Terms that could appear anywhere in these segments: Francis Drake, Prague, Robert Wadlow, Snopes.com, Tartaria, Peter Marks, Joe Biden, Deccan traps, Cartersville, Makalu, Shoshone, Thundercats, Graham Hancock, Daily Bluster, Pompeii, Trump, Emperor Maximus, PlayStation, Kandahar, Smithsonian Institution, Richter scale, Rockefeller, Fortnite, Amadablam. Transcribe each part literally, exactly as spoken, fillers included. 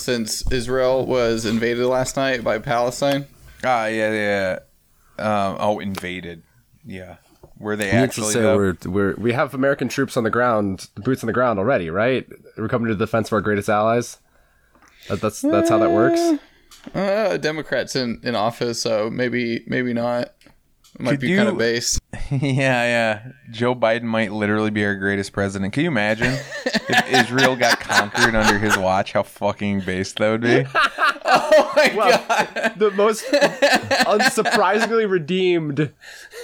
since Israel was invaded last night by Palestine. Ah, yeah, yeah. Um, oh, invaded. Yeah. Were they actually? Say we're, we're, we have American troops on the ground, boots on the ground already, right? We're coming to the defense of our greatest allies. That, that's that's how that works. Uh, Democrats in, in office, so maybe maybe not. It might Could be you, kind of base. Yeah, yeah. Joe Biden might literally be our greatest president. Can you imagine if Israel got conquered under his watch? How fucking base that would be. Oh my well, god! The most unsurprisingly redeemed.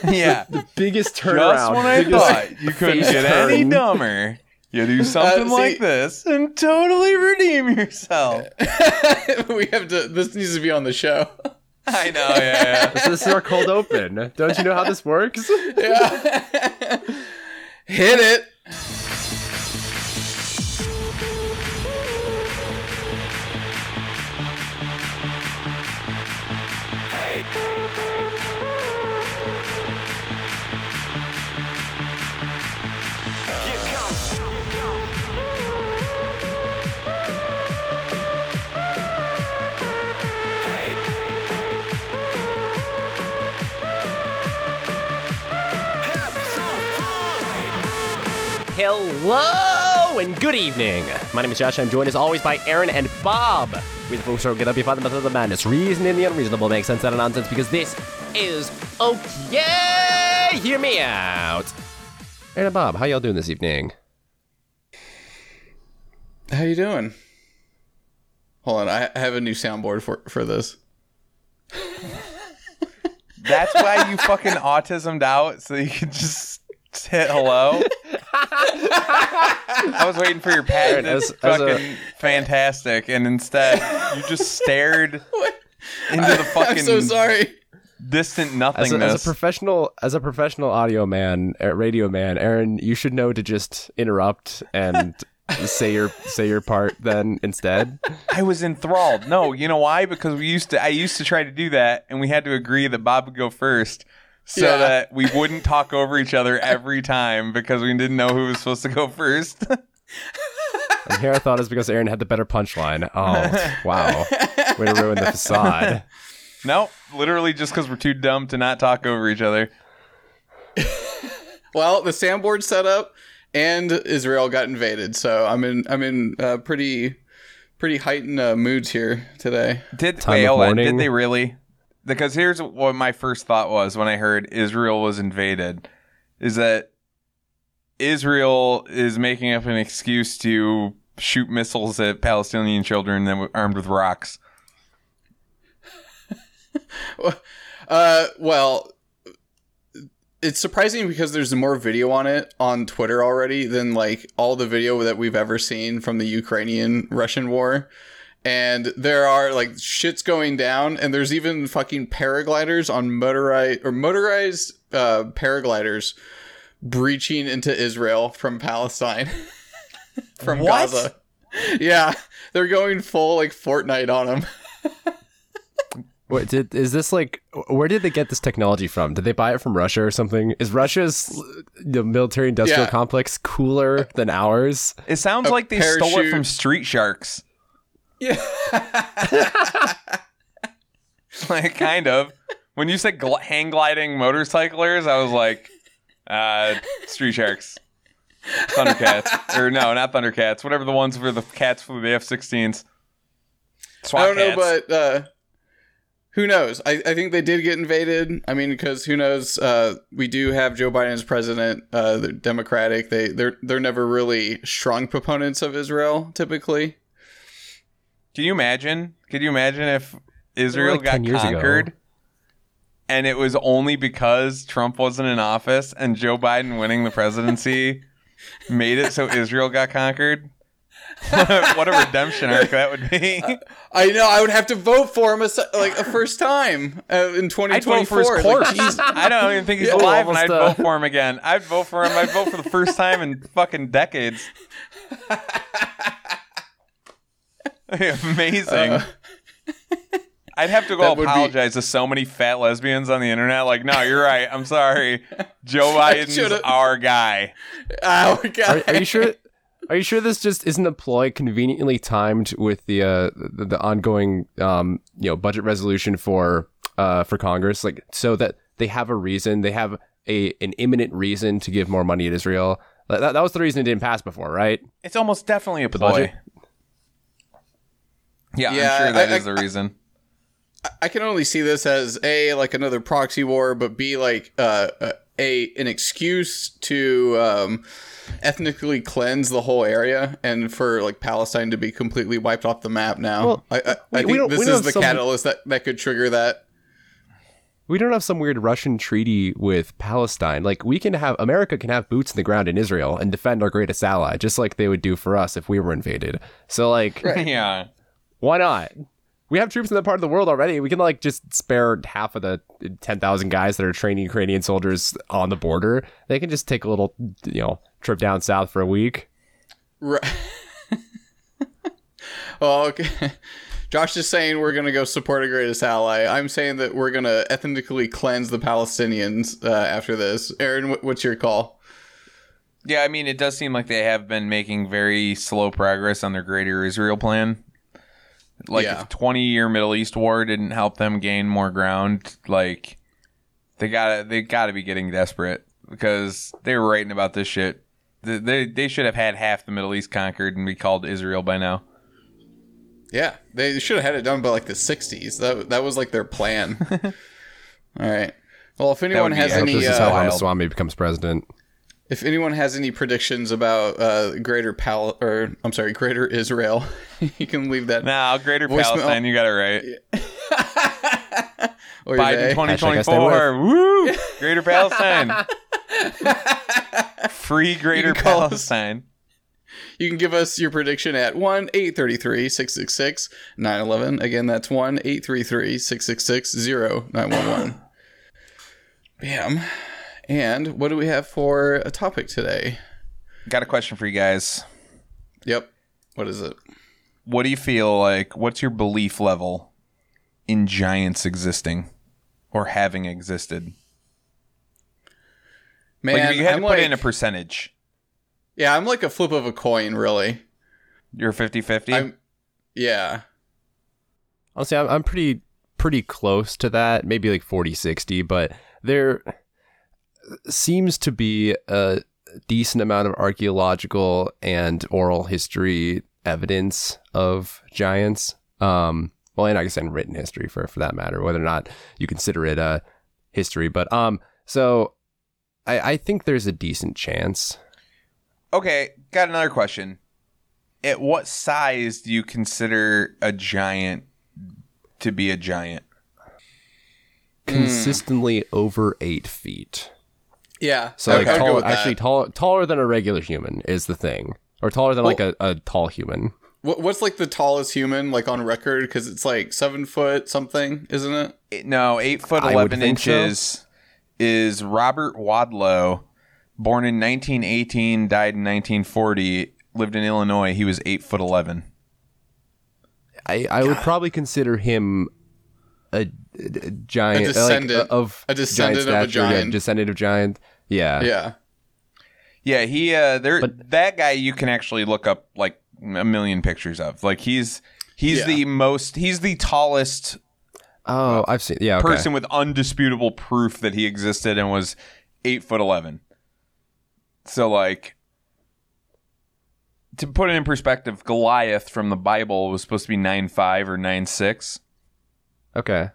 Yeah, the, the biggest turnaround. Just when I thought you couldn't get turn. any dumber. You do something uh, see, like this and totally redeem yourself. We have to. This needs to be on the show. I know. Yeah, yeah. This, this is our cold open. Don't you know how this works? Yeah. Hit it. Hello and good evening. My name is Josh. I'm joined as always by Aaron and Bob. We're the folks who get up, you find the method of the madness, reason in the unreasonable, make sense out of nonsense, because this is okay. Hear me out. Aaron and Bob, how y'all doing this evening? How you doing? Hold on, I have a new soundboard for for this. That's why you fucking autismed out, so you can just hit hello. I was waiting for your patent. It's fucking a... fantastic, and instead you just stared what? into the fucking. I'm so sorry. Distant nothingness. As a, as a professional, as a professional audio man, radio man, Aaron, you should know to just interrupt and say your say your part. Then instead, I was enthralled. No, you know why? Because we used to. I used to try to do that, and we had to agree that Bob would go first. So yeah. That we wouldn't talk over each other every time because we didn't know who was supposed to go first. And here I thought it was because Aaron had the better punchline. Oh, wow. Way to ruin the facade. Nope. Literally just because we're too dumb to not talk over each other. Well, the soundboard set up and Israel got invaded. So I'm in I'm in uh, pretty pretty heightened uh, moods here today. Did, wait, oh, did they really? Because here's what my first thought was when I heard Israel was invaded, is that Israel is making up an excuse to shoot missiles at Palestinian children that were armed with rocks. uh, well, it's surprising because there's more video on it on Twitter already than like all the video that we've ever seen from the Ukrainian-Russian war. And there are like shit's going down, and there's even fucking paragliders on motorized or motorized uh, paragliders breaching into Israel from Palestine, from what? Gaza. Yeah, they're going full like Fortnite on them. What did is this like? Where did they get this technology from? Did they buy it from Russia or something? Is Russia's the military industrial yeah. complex cooler than ours? It sounds A like they parachute. stole it from street sharks. Yeah. Like, kind of. When you said gl- hang gliding motorcyclers, I was like, uh, Street Sharks. Thundercats. Or no, not Thundercats. Whatever the ones where the cats flew the F sixteens. SWAT I don't cats. know, but uh, who knows? I, I think they did get invaded. I mean, because who knows? Uh, we do have Joe Biden as president. Uh, they're Democratic. They, they're, they're never really strong proponents of Israel, typically. Can you imagine? Could you imagine if Israel got conquered and it was only because Trump wasn't in office and Joe Biden winning the presidency made it so Israel got conquered? What a redemption arc that would be. Uh, I know. I would have to vote for him a, like a first time uh, in twenty twenty-four. I'd vote for his corpse. Like, I don't even think he's yeah, alive and I'd uh... vote for him again. I'd vote for him. I'd vote for the first time in fucking decades. Amazing. Uh, I'd have to go apologize be... to so many fat lesbians on the internet. Like, no, you're right. I'm sorry. Joe Biden's our guy. Our guy. Are, are you sure? Are you sure this just isn't a ploy conveniently timed with the uh, the, the ongoing um, you know, budget resolution for uh, for Congress, like, so that they have a reason, they have a an imminent reason to give more money to Israel? That, that was the reason it didn't pass before, right? It's almost definitely a ploy. Yeah, yeah, I'm sure that I, I, is the reason. I, I can only see this as A, like another proxy war, but B, like uh, a an excuse to um, ethnically cleanse the whole area and for like Palestine to be completely wiped off the map now. Well, I, I, we, I think this is the some... catalyst that, that could trigger that. We don't have some weird Russian treaty with Palestine. Like, we can have, America can have boots in the ground in Israel and defend our greatest ally, just like they would do for us if we were invaded. So, like, right. Yeah, why not? We have troops in that part of the world already. We can, like, just spare half of the ten thousand guys that are training Ukrainian soldiers on the border. They can just take a little, you know, trip down south for a week. Right. Oh, okay. Josh is saying we're going to go support our greatest ally. I'm saying that we're going to ethnically cleanse the Palestinians uh, after this. Aaron, what's your call? Yeah, I mean, it does seem like they have been making very slow progress on their Greater Israel plan. Like, yeah. If twenty-year Middle East war didn't help them gain more ground, like, they gotta they gotta be getting desperate, because they were writing about this shit. They, they, they should have had half the Middle East conquered and be called Israel by now. Yeah, they should have had it done by, like, the sixties. That that was, like, their plan. All right. Well, if anyone has any... This is how Ramaswamy becomes president. If anyone has any predictions about uh, Greater Pal... Or, I'm sorry, Greater Israel, you can leave that... No, Greater Palestine, you got it right. Biden twenty twenty-four. Woo! Greater Palestine. Free Greater Palestine. You can give us your prediction at one eight three three, six six six, nine one one. Again, that's one eight three three, six six six, zero nine one one. Bam. And what do we have for a topic today? Got a question for you guys. Yep. What is it? What do you feel like? What's your belief level in giants existing or having existed? Man, like, if you had I'm to put like... in a percentage. Yeah, I'm like a flip of a coin, really. You're fifty-fifty? I'm, yeah. Honestly, I'm, I'm pretty pretty close to that, maybe like forty sixty, but there seems to be a decent amount of archaeological and oral history evidence of giants. Um, well, and I guess in written history, for, for that matter, whether or not you consider it a history. But um, so I, I think there's a decent chance... Okay, got another question. At what size do you consider a giant to be a giant? Consistently mm. over eight feet. Yeah. So okay, like tall, actually tall, taller than a regular human is the thing. Or taller than well, like a, a tall human. What's like the tallest human like on record? Because it's like seven foot something, isn't it? it no, eight foot eleven inches so. Is Robert Wadlow. Born in nineteen eighteen, died in nineteen forty, lived in Illinois. He was eight foot eleven. I, I would probably consider him a, a giant, a descendant like, of a descendant giant of stature, a giant, yeah, descendant of giant. Yeah, yeah, yeah. He uh, there but, that guy you can actually look up like a million pictures of. Like he's he's yeah. the most he's the tallest. Oh, uh, I've seen yeah okay. person with undisputable proof that he existed and was eight foot eleven. So, like, to put it in perspective, Goliath from the Bible was supposed to be nine five or nine six. Okay.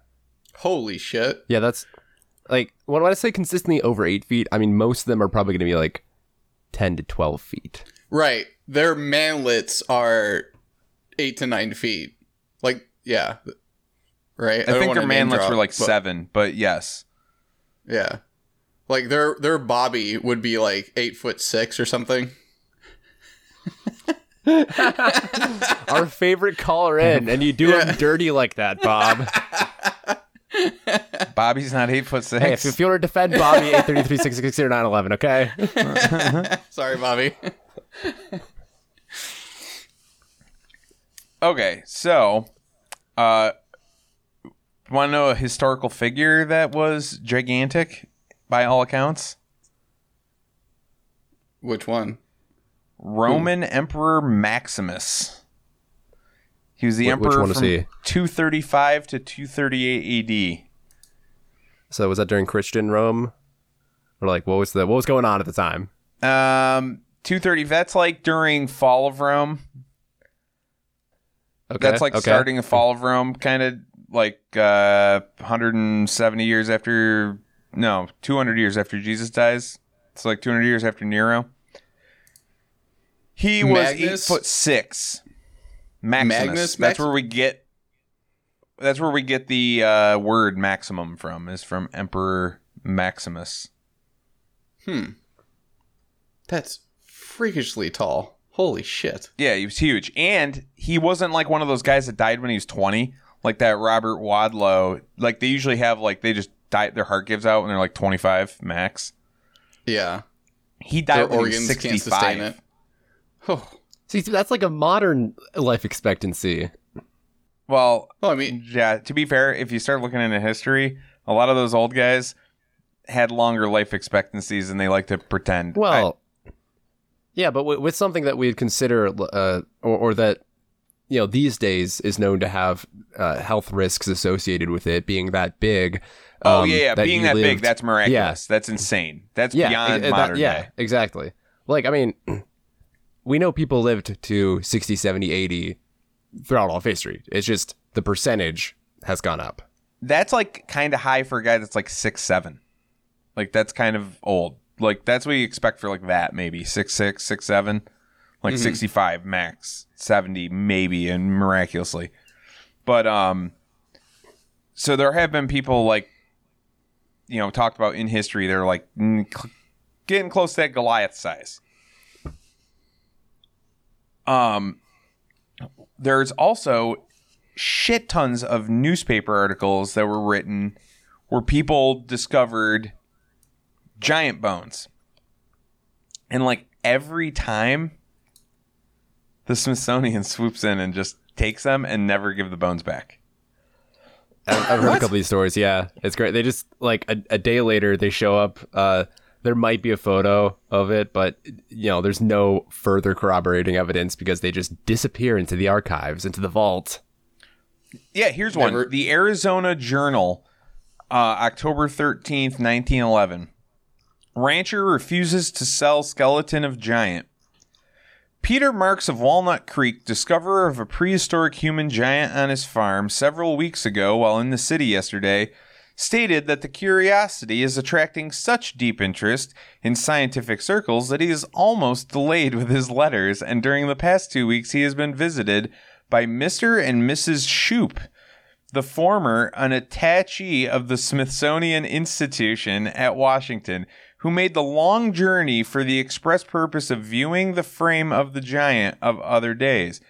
Holy shit. Yeah, that's, like, when I say consistently over eight feet, I mean, most of them are probably going to be, like, ten to twelve feet. Right. Their manlets are eight to nine feet. Like, yeah. Right? I, I think their manlets were, like, but... seven, but yes. Yeah. Like their their Bobby would be like eight foot six or something. Our favorite caller in, and you do yeah. him dirty like that, Bob. Bobby's not eight foot six. Hey, if, if you want to defend Bobby, eight thirty three six six zero nine eleven. Okay. Sorry, Bobby. Okay, so, uh, want to know a historical figure that was gigantic? By all accounts. Which one? Roman Ooh. Emperor Maximus. He was the Wh- emperor from two thirty-five to two thirty-eight A D. So was that during Christian Rome? Or like what was the what was going on at the time? Um, two thirty. That's like during fall of Rome. Okay. That's like okay. starting a fall of Rome, kind of like uh, one hundred seventy years after, no, two hundred years after Jesus dies. It's like two hundred years after Nero. He was eight foot six. Maximus. Magnus, that's Max- where we get. That's where we get the uh, word maximum from. Is from Emperor Maximus. Hmm. That's freakishly tall. Holy shit. Yeah, he was huge. And he wasn't like one of those guys that died when he was twenty, like that Robert Wadlow. Like they usually have like they just die, their heart gives out when they're like twenty-five max. Yeah. He died their when organs he was sixty-five. Can't sustain it. Oh. See, that's like a modern life expectancy. Well, well, I mean, yeah, to be fair, if you start looking into history, a lot of those old guys had longer life expectancies than they like to pretend. Well, I, yeah, but w- with something that we'd consider uh, or, or that, you know, these days is known to have uh, health risks associated with it being that big. Um, oh, yeah, yeah. That being that lived, big, that's miraculous. Yeah. That's insane. That's yeah, beyond it, modern that, yeah, day. Exactly. Like, I mean, we know people lived to sixty, seventy, eighty throughout all of history. It's just the percentage has gone up. That's like kind of high for a guy that's like six seven. Like that's kind of old. Like that's what you expect for like that, maybe six six, six seven, like mm-hmm. sixty-five max, seventy maybe, and miraculously. But um, so there have been people like, you know, talked about in history. They're like mm, cl- getting close to that Goliath size. Um, there's also shit tons of newspaper articles that were written where people discovered giant bones. And like every time the Smithsonian swoops in and just takes them and never give the bones back. I've, I've heard a couple of these stories. Yeah, it's great. They just like a, a day later they show up. Uh, there might be a photo of it, but you know, there's no further corroborating evidence because they just disappear into the archives, into the vault. Yeah, here's never. one. The Arizona Journal, uh, October thirteenth, nineteen eleven. Rancher refuses to sell skeleton of giant. Peter Marks of Walnut Creek, discoverer of a prehistoric human giant on his farm several weeks ago while in the city yesterday, stated that the curiosity is attracting such deep interest in scientific circles that he is almost delayed with his letters, and during the past two weeks he has been visited by Mister and Missus Shoup, the former an attachee of the Smithsonian Institution at Washington, who made the long journey for the express purpose of viewing the frame of the giant of other days.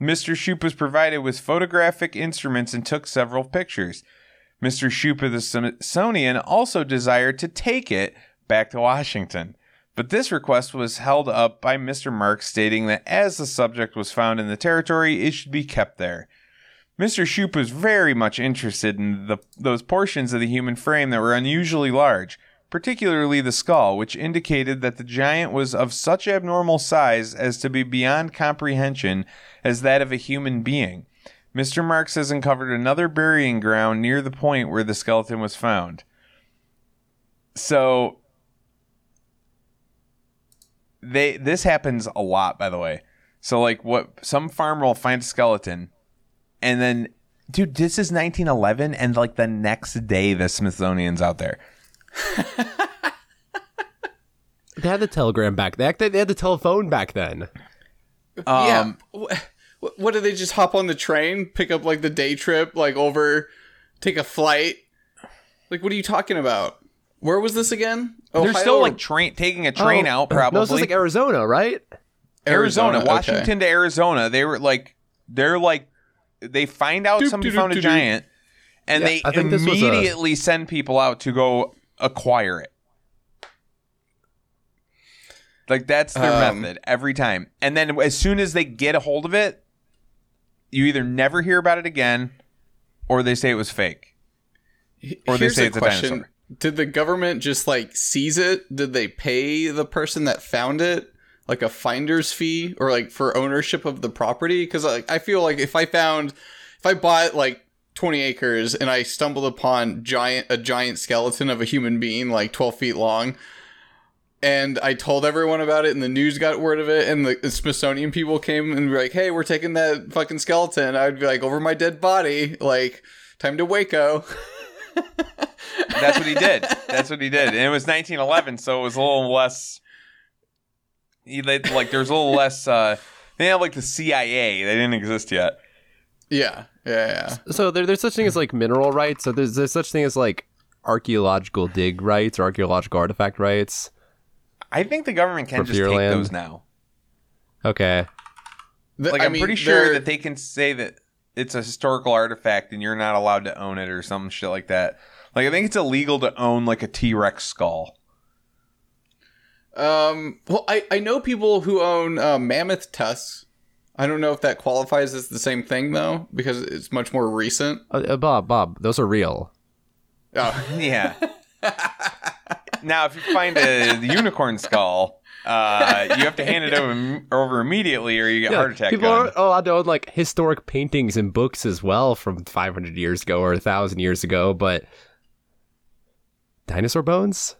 Mister Shoup was provided with photographic instruments and took several pictures. Mister Shoup of the Smithsonian also desired to take it back to Washington, but this request was held up by Mister Marks, stating that as the subject was found in the territory, it should be kept there. Mister Shoup was very much interested in the, those portions of the human frame that were unusually large, particularly the skull, which indicated that the giant was of such abnormal size as to be beyond comprehension as that of a human being. Mister Marks has uncovered another burying ground near the point where the skeleton was found. So, they this happens a lot, by the way. So, like, what some farmer will find a skeleton, and then, dude, this is nineteen eleven, and like the next day, the Smithsonian's out there. They had the telegram back then. They had the telephone back then. Um, yeah. What did they just hop on the train, pick up like the day trip, like over, take a flight? Like, what are you talking about? Where was this again? Ohio? They're still like train taking a train oh, out, probably. No, this is like Arizona, right? Arizona, Arizona Washington okay. to Arizona. They were like, they're like, they find out doop, somebody doop, found doop, a doop. giant, and yeah, they immediately a... send people out to go acquire it. Like that's their um, method every time. And then as soon as they get a hold of it, you either never hear about it again, or they say it was fake, or they say it's a dinosaur. Did the government just like seize it? Did they pay the person that found it? like a finder's fee or like for ownership of the property? Because like, I feel like if I found, if I bought like twenty acres and I stumbled upon giant a giant skeleton of a human being like twelve feet long, and I told everyone about it and the news got word of it and the Smithsonian people came and were like, hey, we're taking that fucking skeleton, I'd be like, over my dead body, like, time to Waco. That's what he did. That's what he did. And it was nineteen eleven, so it was a little less... Like, there's a little less... Uh, they had, like, the C I A. They didn't exist yet. Yeah. Yeah, yeah. So there, there's such thing as, like, mineral rights. So there's, there's such thing as, like, archaeological dig rights or archaeological artifact rights. I think the government can just take land. Those now. Okay. The, like, I'm I mean, pretty sure that they can say that it's a historical artifact and you're not allowed to own it or some shit like that. Like, I think it's illegal to own, like, a T-Rex skull. Um, well, I, I know people who own uh, mammoth tusks. I don't know if that qualifies as the same thing, though, because it's much more recent. Uh, uh, Bob, Bob, those are real. Oh, yeah. Now, if you find a the unicorn skull, uh, you have to hand it over, over immediately or you get yeah, heart attack. People are allowed to own, like, historic paintings and books as well from five hundred years ago or one thousand years ago, but dinosaur bones?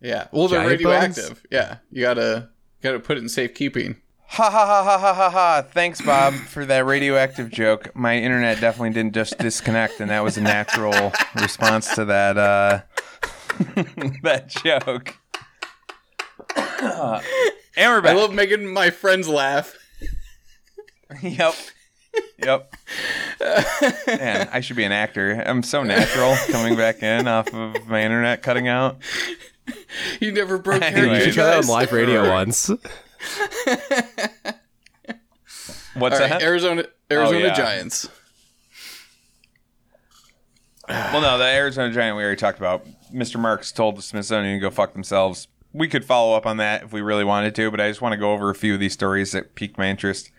Yeah. Well, they're radioactive. Bones? Yeah. You gotta, gotta put it in safekeeping. Ha ha ha ha ha ha ha. Thanks, Bob, for that radioactive joke. My internet definitely didn't just disconnect, and that was a natural response to that uh, that joke. Uh, and we're back. I love making my friends laugh. Yep. Yep. Man, I should be an actor. I'm so natural coming back in off of my internet cutting out. You never broke anyway, you should try that on live radio once. What's right, that? Arizona, Arizona oh, yeah. Giants. Well, no, the Arizona Giant we already talked about. Mister Marks told the Smithsonian to go fuck themselves. We could follow up on that if we really wanted to, but I just want to go over a few of these stories that piqued my interest.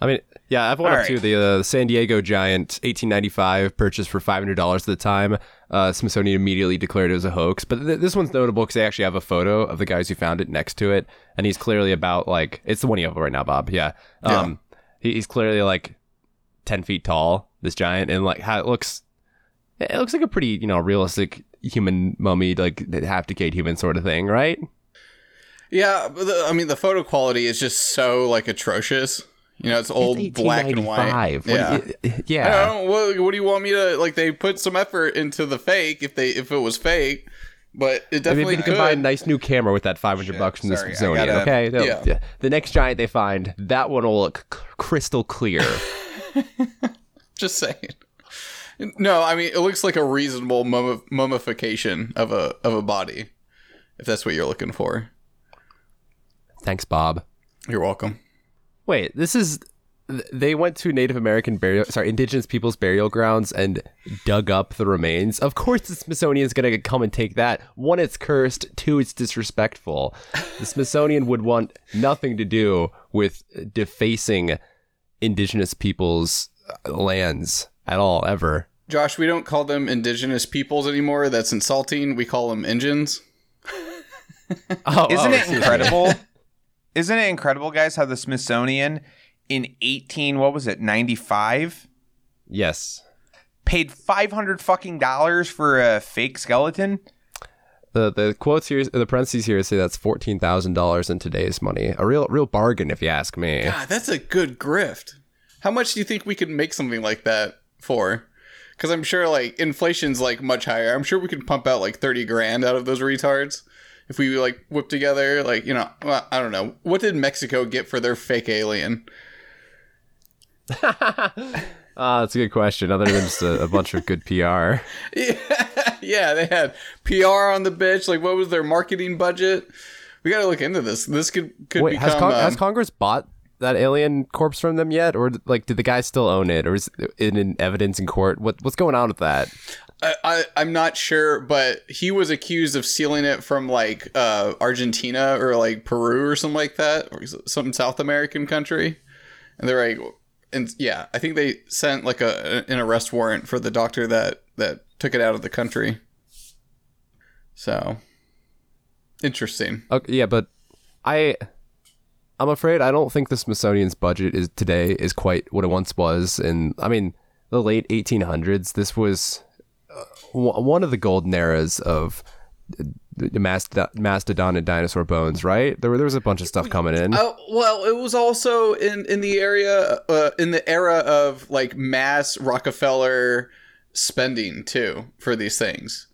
I mean, yeah, I've wanted right. to the uh, San Diego Giant, eighteen ninety-five, purchased for five hundred dollars at the time. Uh, Smithsonian immediately declared it was a hoax. But th- this one's notable because they actually have a photo of the guys who found it next to it. And he's clearly about, like, it's the one you have right now, Bob. Yeah. Um, yeah. He's clearly, like, ten feet tall, this giant. And, like, how it looks, it looks like a pretty, you know, realistic human mummy, like, half decayed human sort of thing, right? Yeah. But the, I mean, the photo quality is just so, like, atrocious. You know, it's old, it's black and white. What yeah, you, yeah. I don't know, what, what do you want me to like? They put some effort into the fake, if they if it was fake, but it definitely I mean, could. You can buy a nice new camera with that five hundred bucks from the Smithsonian. Okay, no, yeah. The next giant they find, that one will look crystal clear. Just saying. No, I mean it looks like a reasonable mum- mummification of a of a body, if that's what you're looking for. Thanks, Bob. You're welcome. Wait, this is, they went to Native American burial, sorry, indigenous people's burial grounds and dug up the remains. Of course the Smithsonian's going to come and take that. One, it's cursed. Two, it's disrespectful. The Smithsonian would want nothing to do with defacing indigenous people's lands at all, ever. Josh, we don't call them indigenous peoples anymore. That's insulting. We call them engines. oh, Isn't oh, it incredible? Isn't it incredible, guys, how the Smithsonian in eighteen, what was it, ninety-five? Yes. Paid five hundred fucking dollars for a fake skeleton? The the quotes here, the parentheses here say that's fourteen thousand dollars in today's money. A real real bargain, if you ask me. God, that's a good grift. How much do you think we could make something like that for? Because I'm sure, like, inflation's, like, much higher. I'm sure we could pump out, like, thirty grand out of those retards. If we, like, whip together, like, you know, well, I don't know. What did Mexico get for their fake alien? uh, that's a good question, other than just a, a bunch of good P R. yeah, yeah, they had P R on the bitch. Like, what was their marketing budget? We got to look into this. This could, could Wait, become... Has, Cong- um, has Congress bought that alien corpse from them yet? Or, like, did the guy still own it? Or is it in evidence in court? What What's going on with that? I, I, I'm not sure, but he was accused of stealing it from, like, uh, Argentina or, like, Peru or something like that, or some South American country. And they're like, and yeah, I think they sent, like, a an arrest warrant for the doctor that, that took it out of the country. So, Interesting. Okay, yeah, but I, I'm afraid I don't think the Smithsonian's budget is today is quite what it once was. And I mean, the late eighteen hundreds, this was uh, w- one of the golden eras of the mastodon, mastodon and dinosaur bones, right? There, were, there was a bunch of stuff coming in. Uh, well, it was also in, in the area, uh, in the era of like mass Rockefeller spending too for these things.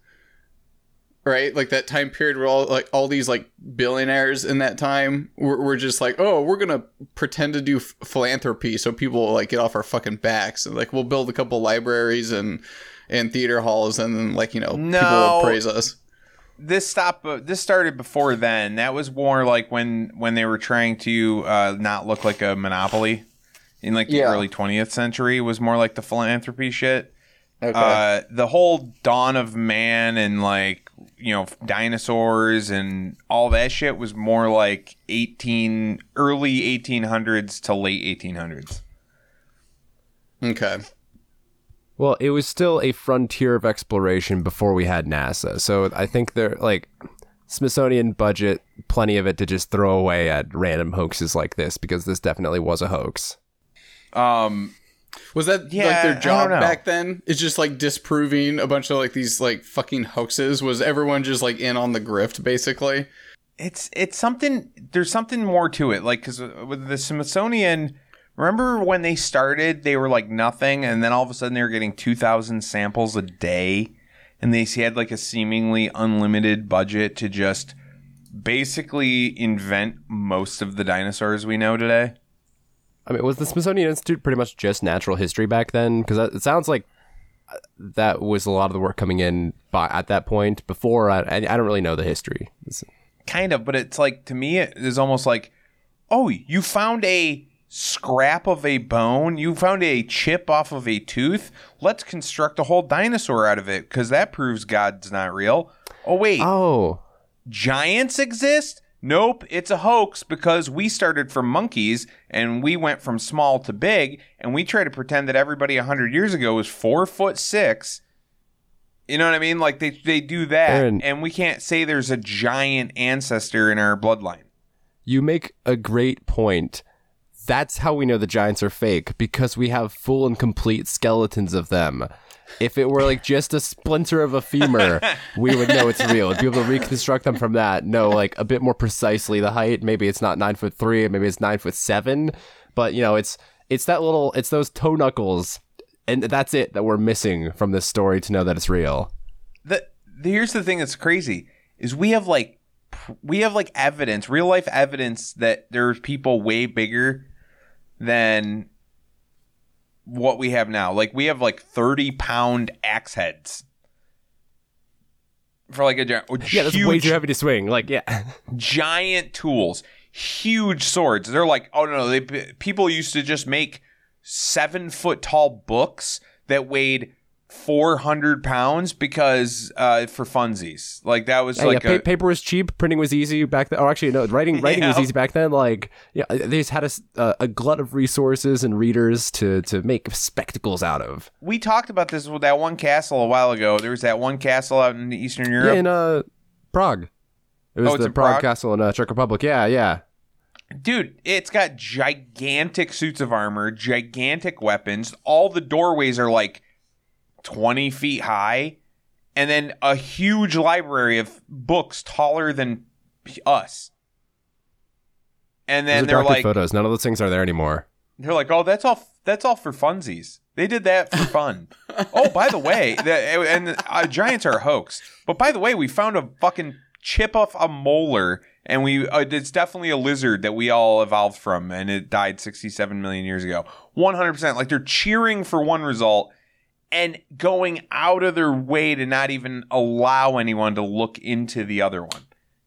Right? Like that time period where all like all these like billionaires in that time were, were just like, oh, we're going to pretend to do f- philanthropy so people will like get off our fucking backs. And like we'll build a couple libraries and and theater halls and then like, you know, no, people will praise us. This stop. Uh, this started before then. That was more like when when they were trying to uh, not look like a monopoly in like the yeah. early twentieth century was more like the philanthropy shit. Okay. Uh, the whole dawn of man and like, you know, dinosaurs and all that shit was more like eighteen early eighteen hundreds to late eighteen hundreds. Okay. Well, it was still a frontier of exploration before we had NASA. So I think they're like Smithsonian budget, plenty of it to just throw away at random hoaxes like this, because this definitely was a hoax. Um, Was that yeah, like their job back then? It's just like disproving a bunch of like these like fucking hoaxes. Was everyone just like in on the grift basically? It's it's something. There's something more to it. Like because with the Smithsonian, remember when they started, they were like nothing, and then all of a sudden they were getting two thousand samples a day, and they had like a seemingly unlimited budget to just basically invent most of the dinosaurs we know today. I mean, was the Smithsonian Institute pretty much just natural history back then? Because it sounds like that was a lot of the work coming in by, at that point. Before, I, I don't really know the history. Kind of, but it's like, to me, it is almost like, oh, you found a scrap of a bone? You found a chip off of a tooth? Let's construct a whole dinosaur out of it, because that proves God's not real. Oh, wait. Oh. Giants exist? Nope, it's a hoax because we started from monkeys and we went from small to big and we try to pretend that everybody one hundred years ago was four foot six. You know what I mean? Like they, they do that Aaron, and we can't say there's a giant ancestor in our bloodline. You make a great point. That's how we know the giants are fake, because we have full and complete skeletons of them. If it were like just a splinter of a femur, we would know it's real. We'd be able to reconstruct them from that. No, like a bit more precisely the height. Maybe it's not nine foot three, maybe it's nine foot seven. But you know, it's it's that little, it's those toe knuckles, and that's it that we're missing from this story to know that it's real. The, the here's the thing that's crazy is we have like we have like evidence, real life evidence that there's people way bigger than what we have now. Like we have like thirty pound axe heads for like a giant. Yeah, that's way too heavy to swing. Like, yeah, giant tools, huge swords. They're like, oh no, they people used to just make seven foot tall books that weighed four hundred pounds because uh, for funsies. Like that was yeah, like yeah. A, pa- paper was cheap, printing was easy back then. Oh, actually, no, writing writing yeah. was easy back then. Like yeah, they just had a, a glut of resources and readers to to make spectacles out of. We talked about this with that one castle a while ago. There was that one castle out in Eastern Europe, yeah, in uh, Prague. It was oh, the Prague, Prague castle in uh, Czech Republic. Yeah, yeah. Dude, it's got gigantic suits of armor, gigantic weapons. All the doorways are like twenty feet high, and then a huge library of books taller than us. And then they're like, photos. None of those things are there anymore. They're like, oh, that's all. That's all for funsies. They did that for fun. Oh, by the way, the, and the, uh, giants are a hoax. But by the way, we found a fucking chip off a molar, and we uh, it's definitely a lizard that we all evolved from, and it died sixty-seven million years ago. one hundred percent. Like they're cheering for one result and going out of their way to not even allow anyone to look into the other one.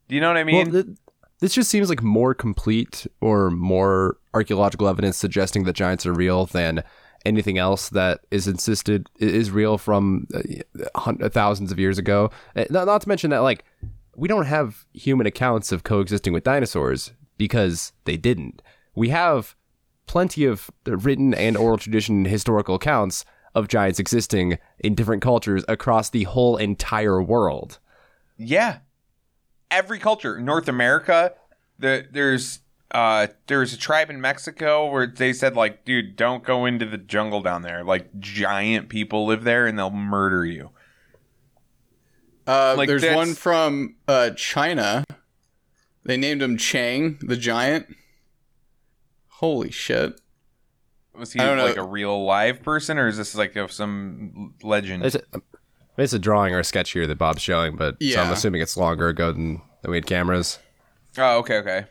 Do you know what I mean? Well, th- this just seems like more complete or more archaeological evidence suggesting that giants are real than anything else that is insisted is real from uh, thousands of years ago. Not, not to mention that, like, we don't have human accounts of coexisting with dinosaurs because they didn't. We have plenty of written and oral tradition and historical accounts of giants existing in different cultures across the whole entire world. Yeah. every culture. North America, the, there's uh, there's a tribe in Mexico where they said, like, dude, don't go into the jungle down there. Like, giant people live there and they'll murder you. Uh, like, there's one from uh, China. They named him Chang, the giant. Holy shit. Was he like know. a real live person, or is this like a, some legend? It's a, it's a drawing or a sketch here that Bob's showing, but yeah. So I'm assuming it's longer ago than that we had cameras. Oh, okay, okay.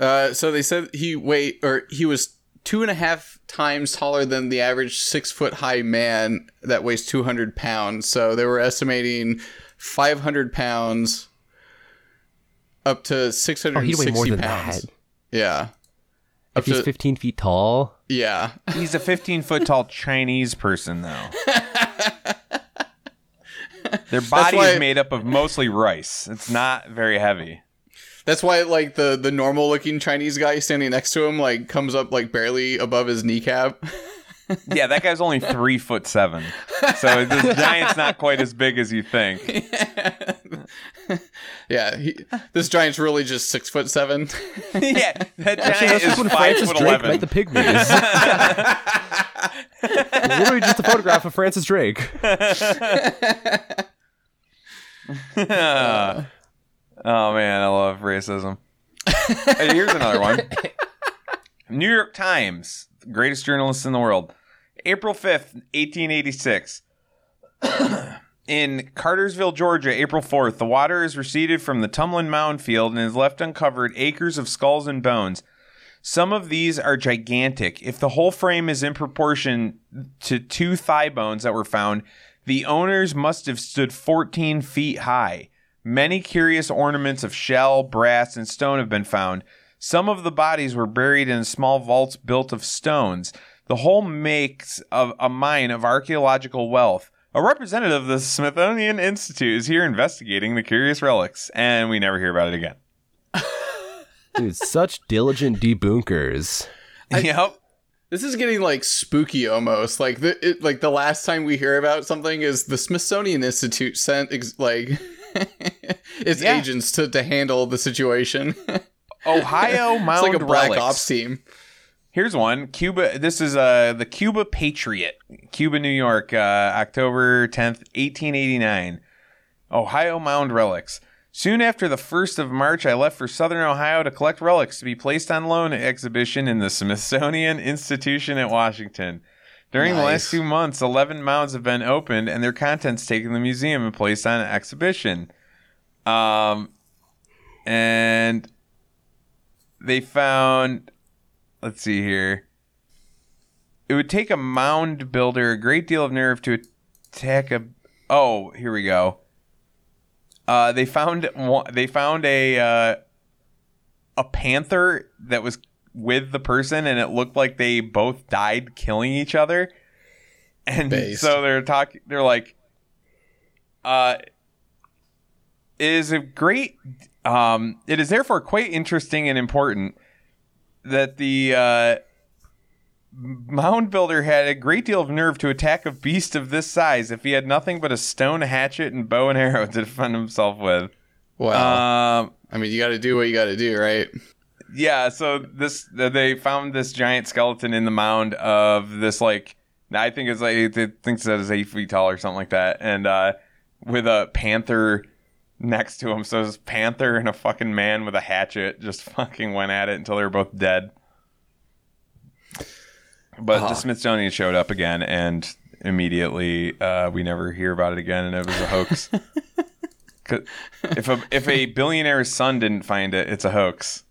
Uh, so they said he weighed, or he was two and a half times taller than the average six foot high man that weighs two hundred pounds. So they were estimating five hundred pounds up to six hundred sixty oh, he weighed more pounds. Than that. Yeah. If he's fifteen feet tall. Yeah. He's a fifteen foot tall Chinese person, though. Their body why, is made up of mostly rice. It's not very heavy. That's why, like, the, the normal looking Chinese guy standing next to him, like, comes up, like, barely above his kneecap. Yeah, that guy's only three foot seven. So the giant's not quite as big as you think. Yeah. Yeah, he, this giant's really just six foot seven. Yeah, that giant Actually, that's is when five Francis foot Drake eleven. Made the Pygmies. Literally just a photograph of Francis Drake. uh, oh man, I love racism. Hey, here's another one. New York Times, greatest journalists in the world, April fifth, eighteen eighty-six. In Cartersville, Georgia, April fourth, the water has receded from the Tumlin Mound Field and has left uncovered acres of skulls and bones. Some of these are gigantic. If the whole frame is in proportion to two thigh bones that were found, the owners must have stood fourteen feet high. Many curious ornaments of shell, brass, and stone have been found. Some of the bodies were buried in small vaults built of stones. The whole makes of a mine of archaeological wealth. A representative of the Smithsonian Institution is here investigating the curious relics, and we never hear about it again. Dude, such diligent debunkers. I, yep. This is getting, like, spooky almost. Like the it, like the last time we hear about something is the Smithsonian Institution sent ex- like its yeah. agents to, to handle the situation. Ohio Mound Relics. It's like a black relics. Ops team. Here's one. Cuba. This is uh, the Cuba Patriot. Cuba, New York, uh, October tenth, eighteen eighty-nine. Ohio Mound Relics. Soon after the first of March, I left for southern Ohio to collect relics to be placed on loan at exhibition in the Smithsonian Institution at Washington. During nice. the last two months, eleven mounds have been opened and their contents taken to the museum and placed on exhibition. Um, and they found... Let's see here. It would take a mound builder a great deal of nerve to attack a... Oh, here we go. Uh, they found they found a uh, a panther that was with the person, and it looked like they both died killing each other. And Based. so they're talking. They're like, uh, it is a great. Um, it is therefore quite interesting and important that the uh, mound builder had a great deal of nerve to attack a beast of this size if he had nothing but a stone hatchet and bow and arrow to defend himself with. Wow. Um, I mean, you got to do what you got to do, right? Yeah, so this they found this giant skeleton in the mound of this, like, I think it's like, it thinks that is eight feet tall or something like that, and uh, with a panther next to him. So this panther and a fucking man with a hatchet just fucking went at it until they were both dead. But uh-huh. the Smithsonian showed up again, and immediately uh, we never hear about it again, and it was a hoax. if a if a billionaire's son didn't find it, it's a hoax.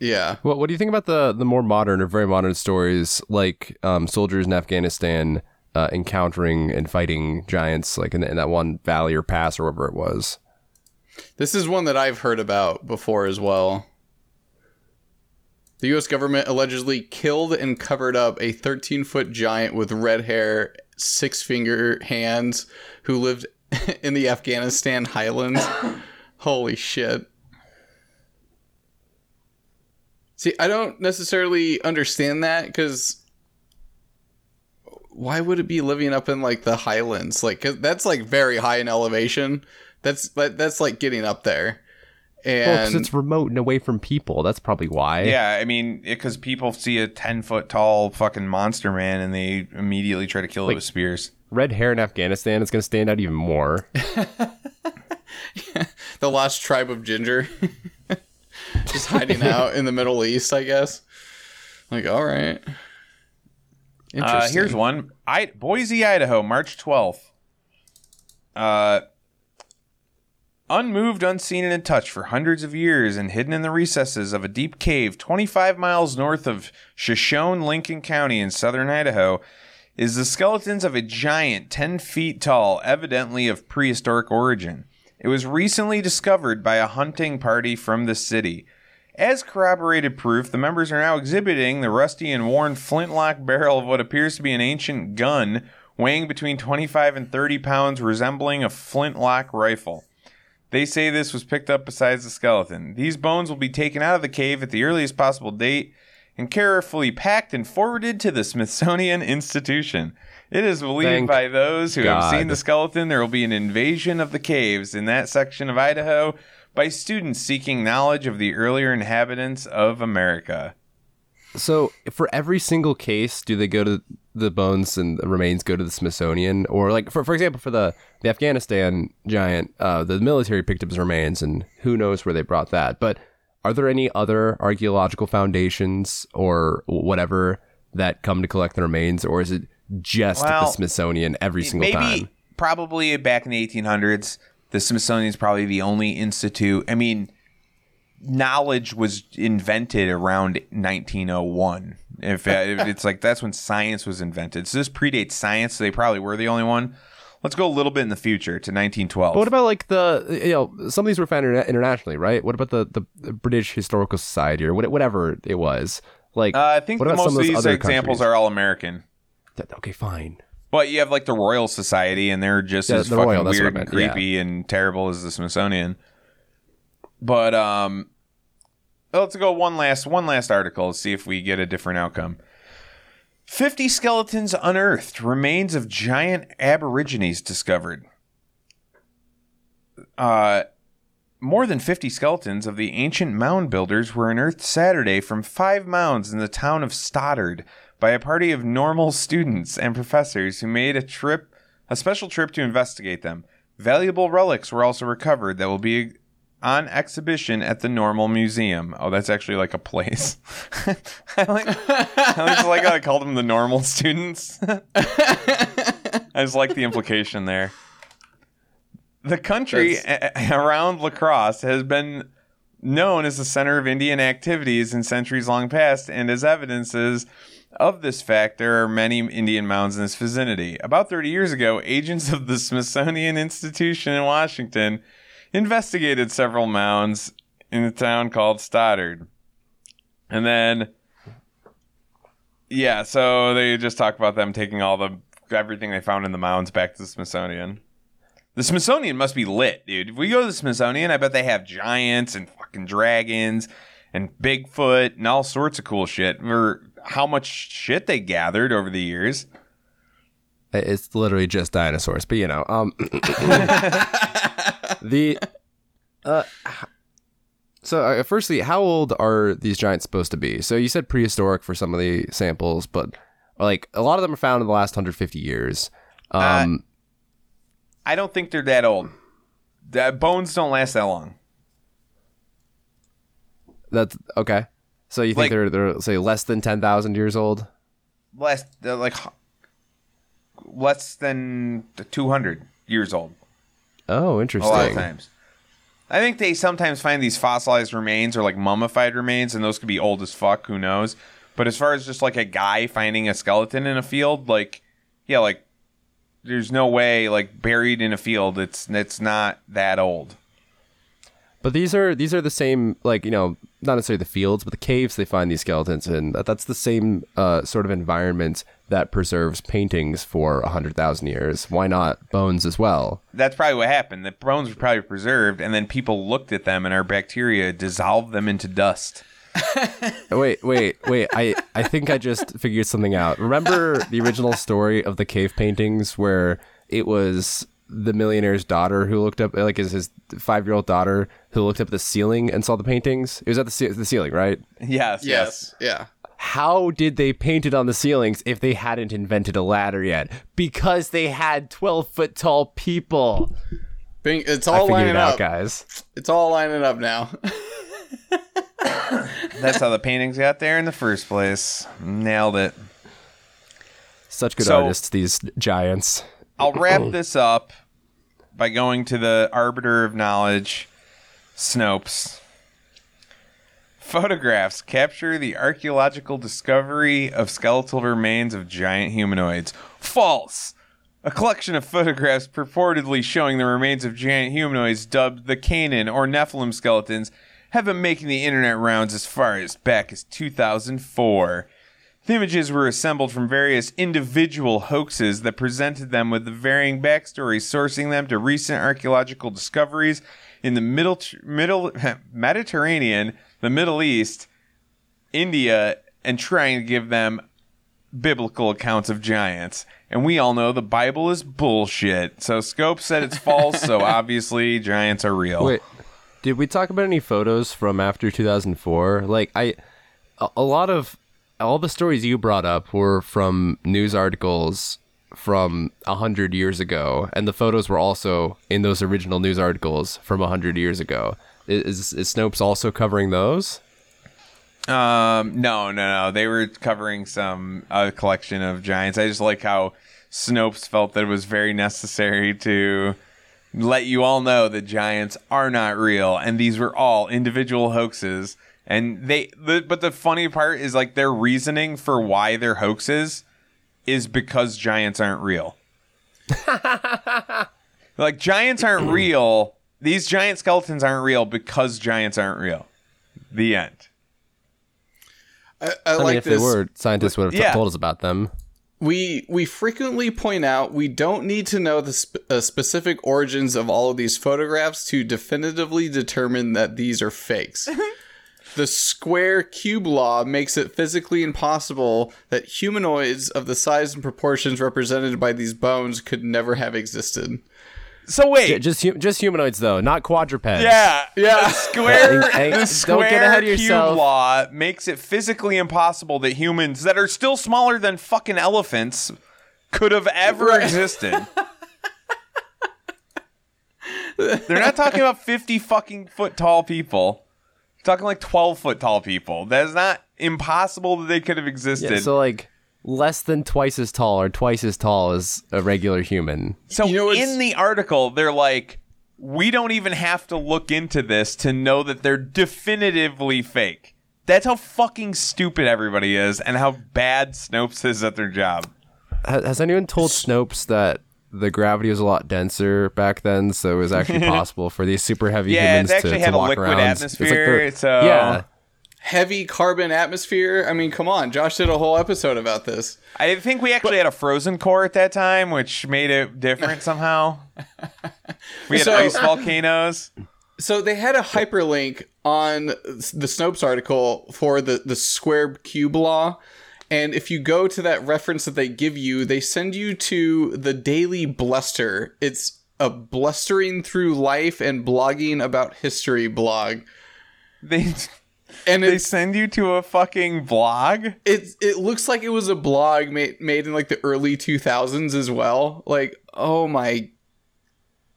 Yeah. Well, what do you think about the the more modern or very modern stories, like um, soldiers in Afghanistan uh, encountering and fighting giants, like in, in that one valley or pass or wherever it was? This is one that I've heard about before as well. The U S government allegedly killed and covered up a thirteen-foot giant with red hair, six-finger hands, who lived in the Afghanistan highlands. Holy shit. See, I don't necessarily understand that, because... why would it be living up in, like, the highlands? Like, 'cause that's, like, very high in elevation. That's that's like getting up there. And well, because it's remote and away from people. That's probably why. Yeah, I mean, because people see a ten-foot-tall fucking monster man and they immediately try to kill like, it with spears. Red hair in Afghanistan is going to stand out even more. Yeah, the lost tribe of ginger. Just hiding out in the Middle East, I guess. Like, all right. Interesting. Uh, here's one. I- Boise, Idaho, March twelfth. Uh... Unmoved, unseen, and in touch for hundreds of years and hidden in the recesses of a deep cave twenty-five miles north of Shoshone, Lincoln County in southern Idaho, is the skeletons of a giant ten feet tall, evidently of prehistoric origin. It was recently discovered by a hunting party from the city. As corroborated proof, the members are now exhibiting the rusty and worn flintlock barrel of what appears to be an ancient gun, weighing between twenty-five and thirty pounds, resembling a flintlock rifle. They say this was picked up besides the skeleton. These bones will be taken out of the cave at the earliest possible date and carefully packed and forwarded to the Smithsonian Institution. It is believed Thank by those who God. have seen the skeleton there will be an invasion of the caves in that section of Idaho by students seeking knowledge of the earlier inhabitants of America. So for every single case, do they go to the bones and the remains go to the Smithsonian? Or like, for for example, for the, the Afghanistan giant, uh, the military picked up his remains and who knows where they brought that. But are there any other archaeological foundations or whatever that come to collect the remains? Or is it just well, the Smithsonian every single maybe, time? Probably back in the eighteen hundreds, the Smithsonian is probably the only institute. I mean... Knowledge was invented around nineteen oh one. If, if it's like that's when science was invented, so this predates science, so they probably were the only one. Let's go a little bit in the future to nineteen twelve. But what about like the you know some of these were found internationally, right? What about the, the, the British Historical Society or whatever it was? Like uh, I think what the most of these other examples countries? Are all American. That, okay, fine. But you have like the Royal Society, and they're just yeah, as the fucking Royal, weird and creepy yeah. and terrible as the Smithsonian. But um, let's go one last one last article to see if we get a different outcome. fifty skeletons unearthed, remains of giant aborigines discovered. Uh, more than fifty skeletons of the ancient mound builders were unearthed Saturday from five mounds in the town of Stoddard by a party of normal students and professors who made a trip, a special trip to investigate them. Valuable relics were also recovered that will be on exhibition at the Normal Museum. Oh, that's actually like a place. I like I just like how I called them the normal students. I just like the implication there. The country a- around La Crosse has been known as the center of Indian activities in centuries long past, and as evidences of this fact, there are many Indian mounds in this vicinity. About thirty years ago, agents of the Smithsonian Institution in Washington investigated several mounds in a town called Stoddard. And then, yeah, so they just talk about them taking all the everything they found in the mounds back to the Smithsonian. The Smithsonian must be lit, dude. If we go to the Smithsonian, I bet they have giants and fucking dragons and Bigfoot and all sorts of cool shit. Or how much shit they gathered over the years. It's literally just dinosaurs, but you know. Um, the uh, so uh, firstly, how old are these giants supposed to be? So you said prehistoric for some of the samples, but like a lot of them are found in the last one hundred fifty years. Um, uh, I don't think they're that old. The bones don't last that long. That's okay. So you think like, they're they're say less than ten thousand years old? Less uh, like. Less than two hundred years old. Oh, interesting. A lot of times. I think they sometimes find these fossilized remains or like mummified remains, and those could be old as fuck. Who knows? But as far as just like a guy finding a skeleton in a field, like, yeah, like there's no way like buried in a field. It's it's not that old. But these are these are the same, like, you know, not necessarily the fields, but the caves they find these skeletons in. That, that's the same uh, sort of environment that preserves paintings for one hundred thousand years. Why not bones as well? That's probably what happened. The bones were probably preserved, and then people looked at them, and our bacteria dissolved them into dust. wait, wait, wait. I, I think I just figured something out. Remember the original story of the cave paintings where it was the millionaire's daughter who looked up, like, is his five-year-old daughter who looked up at the ceiling and saw the paintings. It was at the, ce- the ceiling, right? Yes, yes. Yes. Yeah. How did they paint it on the ceilings if they hadn't invented a ladder yet? Because they had twelve-foot tall people. Bing, it's all lining it up, out, guys. It's all lining up now. That's how the paintings got there in the first place. Nailed it. Such good so, artists, these giants. I'll wrap this up by going to the arbiter of knowledge, Snopes. Photographs capture the archaeological discovery of skeletal remains of giant humanoids. False! A collection of photographs purportedly showing the remains of giant humanoids dubbed the Canaan or Nephilim skeletons have been making the internet rounds as far as back as two thousand four. The images were assembled from various individual hoaxes that presented them with the varying backstories, sourcing them to recent archaeological discoveries in the middle, middle Mediterranean, the Middle East, India, and trying to give them biblical accounts of giants. And we all know the Bible is bullshit. So Scope said it's false, so obviously giants are real. Wait, did we talk about any photos from after two thousand four? Like, I, a lot of... all the stories you brought up were from news articles from one hundred years ago, and the photos were also in those original news articles from one hundred years ago. Is, is Snopes also covering those? Um, no, no, no. They were covering some uh, collection of giants. I just like how Snopes felt that it was very necessary to let you all know that giants are not real, and these were all individual hoaxes. And they, the, but the funny part is, like, their reasoning for why they're hoaxes is because giants aren't real. Like, giants aren't real. These giant skeletons aren't real because giants aren't real. The end. I, I, I like mean, if this, they were, scientists would have yeah. t- told us about them. We we frequently point out we don't need to know the sp- uh, specific origins of all of these photographs to definitively determine that these are fakes. The square cube law makes it physically impossible that humanoids of the size and proportions represented by these bones could never have existed. So wait, J- just hu- just humanoids though, not quadrupeds. Yeah, yeah. The square, I, I, the square don't get ahead of cube yourself. Law makes it physically impossible that humans that are still smaller than fucking elephants could have ever right. existed. They're not talking about fifty fucking foot tall people. Talking like twelve-foot tall people. That is not impossible that they could have existed. Yeah, so, like, less than twice as tall or twice as tall as a regular human. So, you know, in the article, they're like, we don't even have to look into this to know that they're definitively fake. That's how fucking stupid everybody is and how bad Snopes is at their job. Has anyone told Snopes that the gravity was a lot denser back then, so it was actually possible for these super heavy yeah, humans to, to walk around. Yeah, it actually had a liquid atmosphere. Like so yeah, heavy carbon atmosphere. I mean, come on. Josh did a whole episode about this. I think we actually but, had a frozen core at that time, which made it different somehow. We had so, ice volcanoes. So they had a hyperlink on the Snopes article for the, the square cube law. And if you go to that reference that they give you, they send you to the Daily Bluster. It's a blustering through life and blogging about history blog. They and they send you to a fucking blog? It it looks like it was a blog made made in like the early two thousands as well. Like, oh my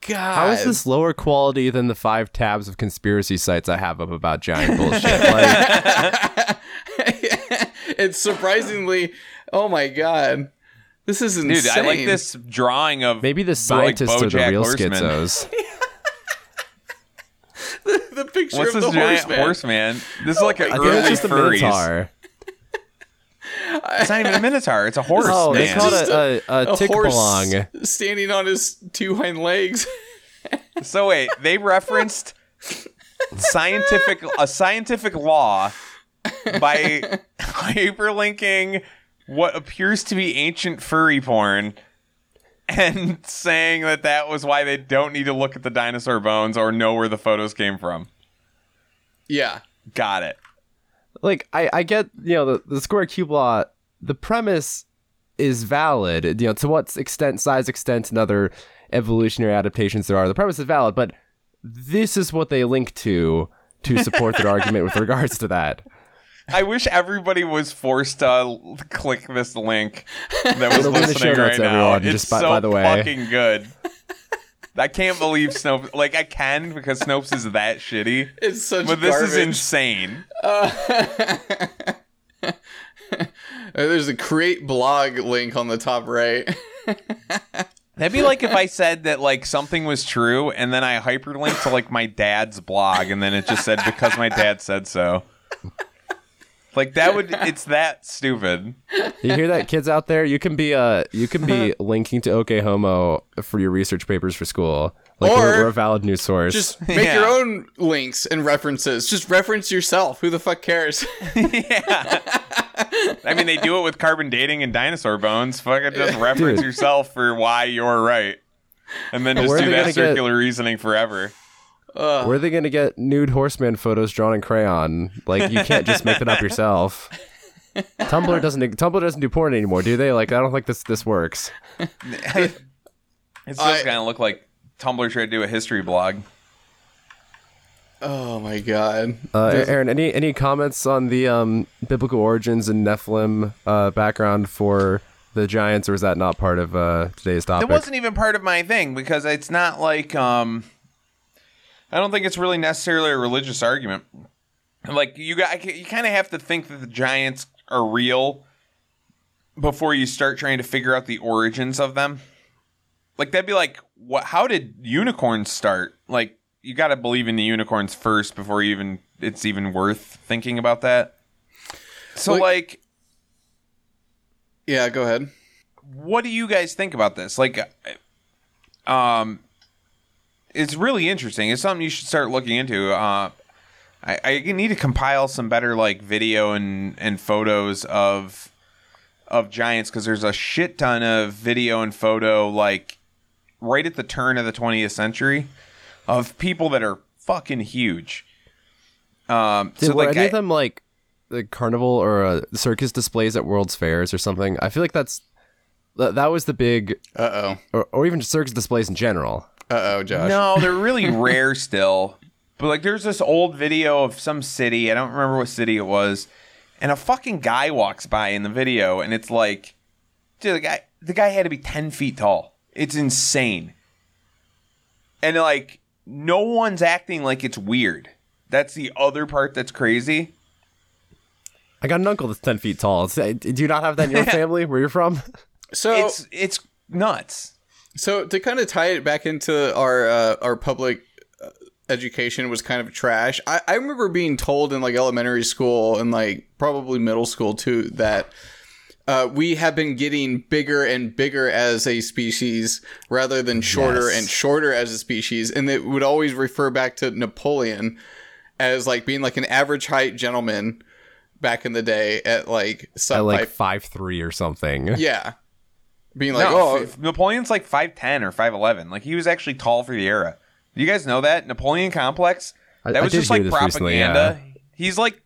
God. How is this lower quality than the five tabs of conspiracy sites I have up about giant bullshit? Like... It's surprisingly, oh my God, this is insane. Dude, I like this drawing of maybe the scientists like are the real horseman. Schizos. the, the picture What's of the giant horseman. horseman? This is like oh an early it's just furries. A minotaur. It's not even a minotaur. It's a horse. Oh, man. They call it a, a, a, a tick belong standing on his two hind legs. So wait, they referenced scientific a scientific law. By hyperlinking what appears to be ancient furry porn and saying that that was why they don't need to look at the dinosaur bones or know where the photos came from. Yeah. Got it. Like, I, I get, you know, the, the square cube law, the premise is valid. You know, to what extent, size extent, and other evolutionary adaptations there are, the premise is valid, but this is what they link to to support their argument with regards to that. I wish everybody was forced to click this link that was listening right now. It's just by, so by the way. fucking good. I can't believe Snopes. Like, I can because Snopes is that shitty. It's such But garbage. This is insane. Uh, there's a create blog link on the top right. That'd be like if I said that, like, something was true and then I hyperlinked to, like, my dad's blog and then it just said, because my dad said so. Like, that would, it's that stupid. You hear that, kids out there? You can be uh, you can be linking to OK Homo for your research papers for school. Like, or we're, we're a valid news source. Just make yeah. your own links and references. Just reference yourself. Who the fuck cares? Yeah. I mean, they do it with carbon dating and dinosaur bones. Fucking just reference Dude. yourself for why you're right. And then just Where do that circular get... reasoning forever. Ugh. Where are they going to get nude horseman photos drawn in crayon? Like, you can't just make it up yourself. Tumblr doesn't Tumblr doesn't do porn anymore, do they? Like, I don't think this this works. It's just going to look like Tumblr tried to do a history blog. Oh, my God. Uh, Aaron, any, any comments on the um, biblical origins and Nephilim uh, background for the giants, or is that not part of uh, today's topic? That wasn't even part of my thing, because it's not like... Um, I don't think it's really necessarily a religious argument. Like, you got, you kind of have to think that the giants are real before you start trying to figure out the origins of them. Like, that'd be like, what? How did unicorns start? Like, you got to believe in the unicorns first before you even it's even worth thinking about that. So, like, like, yeah, go ahead. What do you guys think about this? Like, um. It's really interesting. It's something you should start looking into. Uh, I, I need to compile some better, like, video and, and photos of of giants, because there's a shit ton of video and photo, like, right at the turn of the twentieth century of people that are fucking huge. Um, Dude, so, were like, any I, of them, like, the carnival or uh, circus displays at World's Fairs or something? I feel like that's that was the big... Uh-oh. Or, or even circus displays in general. Uh-oh, Josh. No, they're really rare still. But, like, there's this old video of some city. I don't remember what city it was. And a fucking guy walks by in the video, and it's like, dude, the guy, the guy had to be ten feet tall. It's insane. And, like, no one's acting like it's weird. That's the other part that's crazy. I got an uncle that's ten feet tall. Do you not have that in your family, where you're from? So It's, it's nuts. So to kind of tie it back into our uh, our public education was kind of trash. I, I remember being told in, like, elementary school and, like, probably middle school too, that uh, we have been getting bigger and bigger as a species rather than shorter yes. and shorter as a species. And it would always refer back to Napoleon as, like, being, like, an average height gentleman back in the day at, like, some, at, like, five three or something. Yeah. Being like, no, oh, if Napoleon's like five ten or five eleven. Like, he was actually tall for the era. Do you guys know that? Napoleon complex? That I, was I just, like, propaganda. Recently, yeah. He's, like,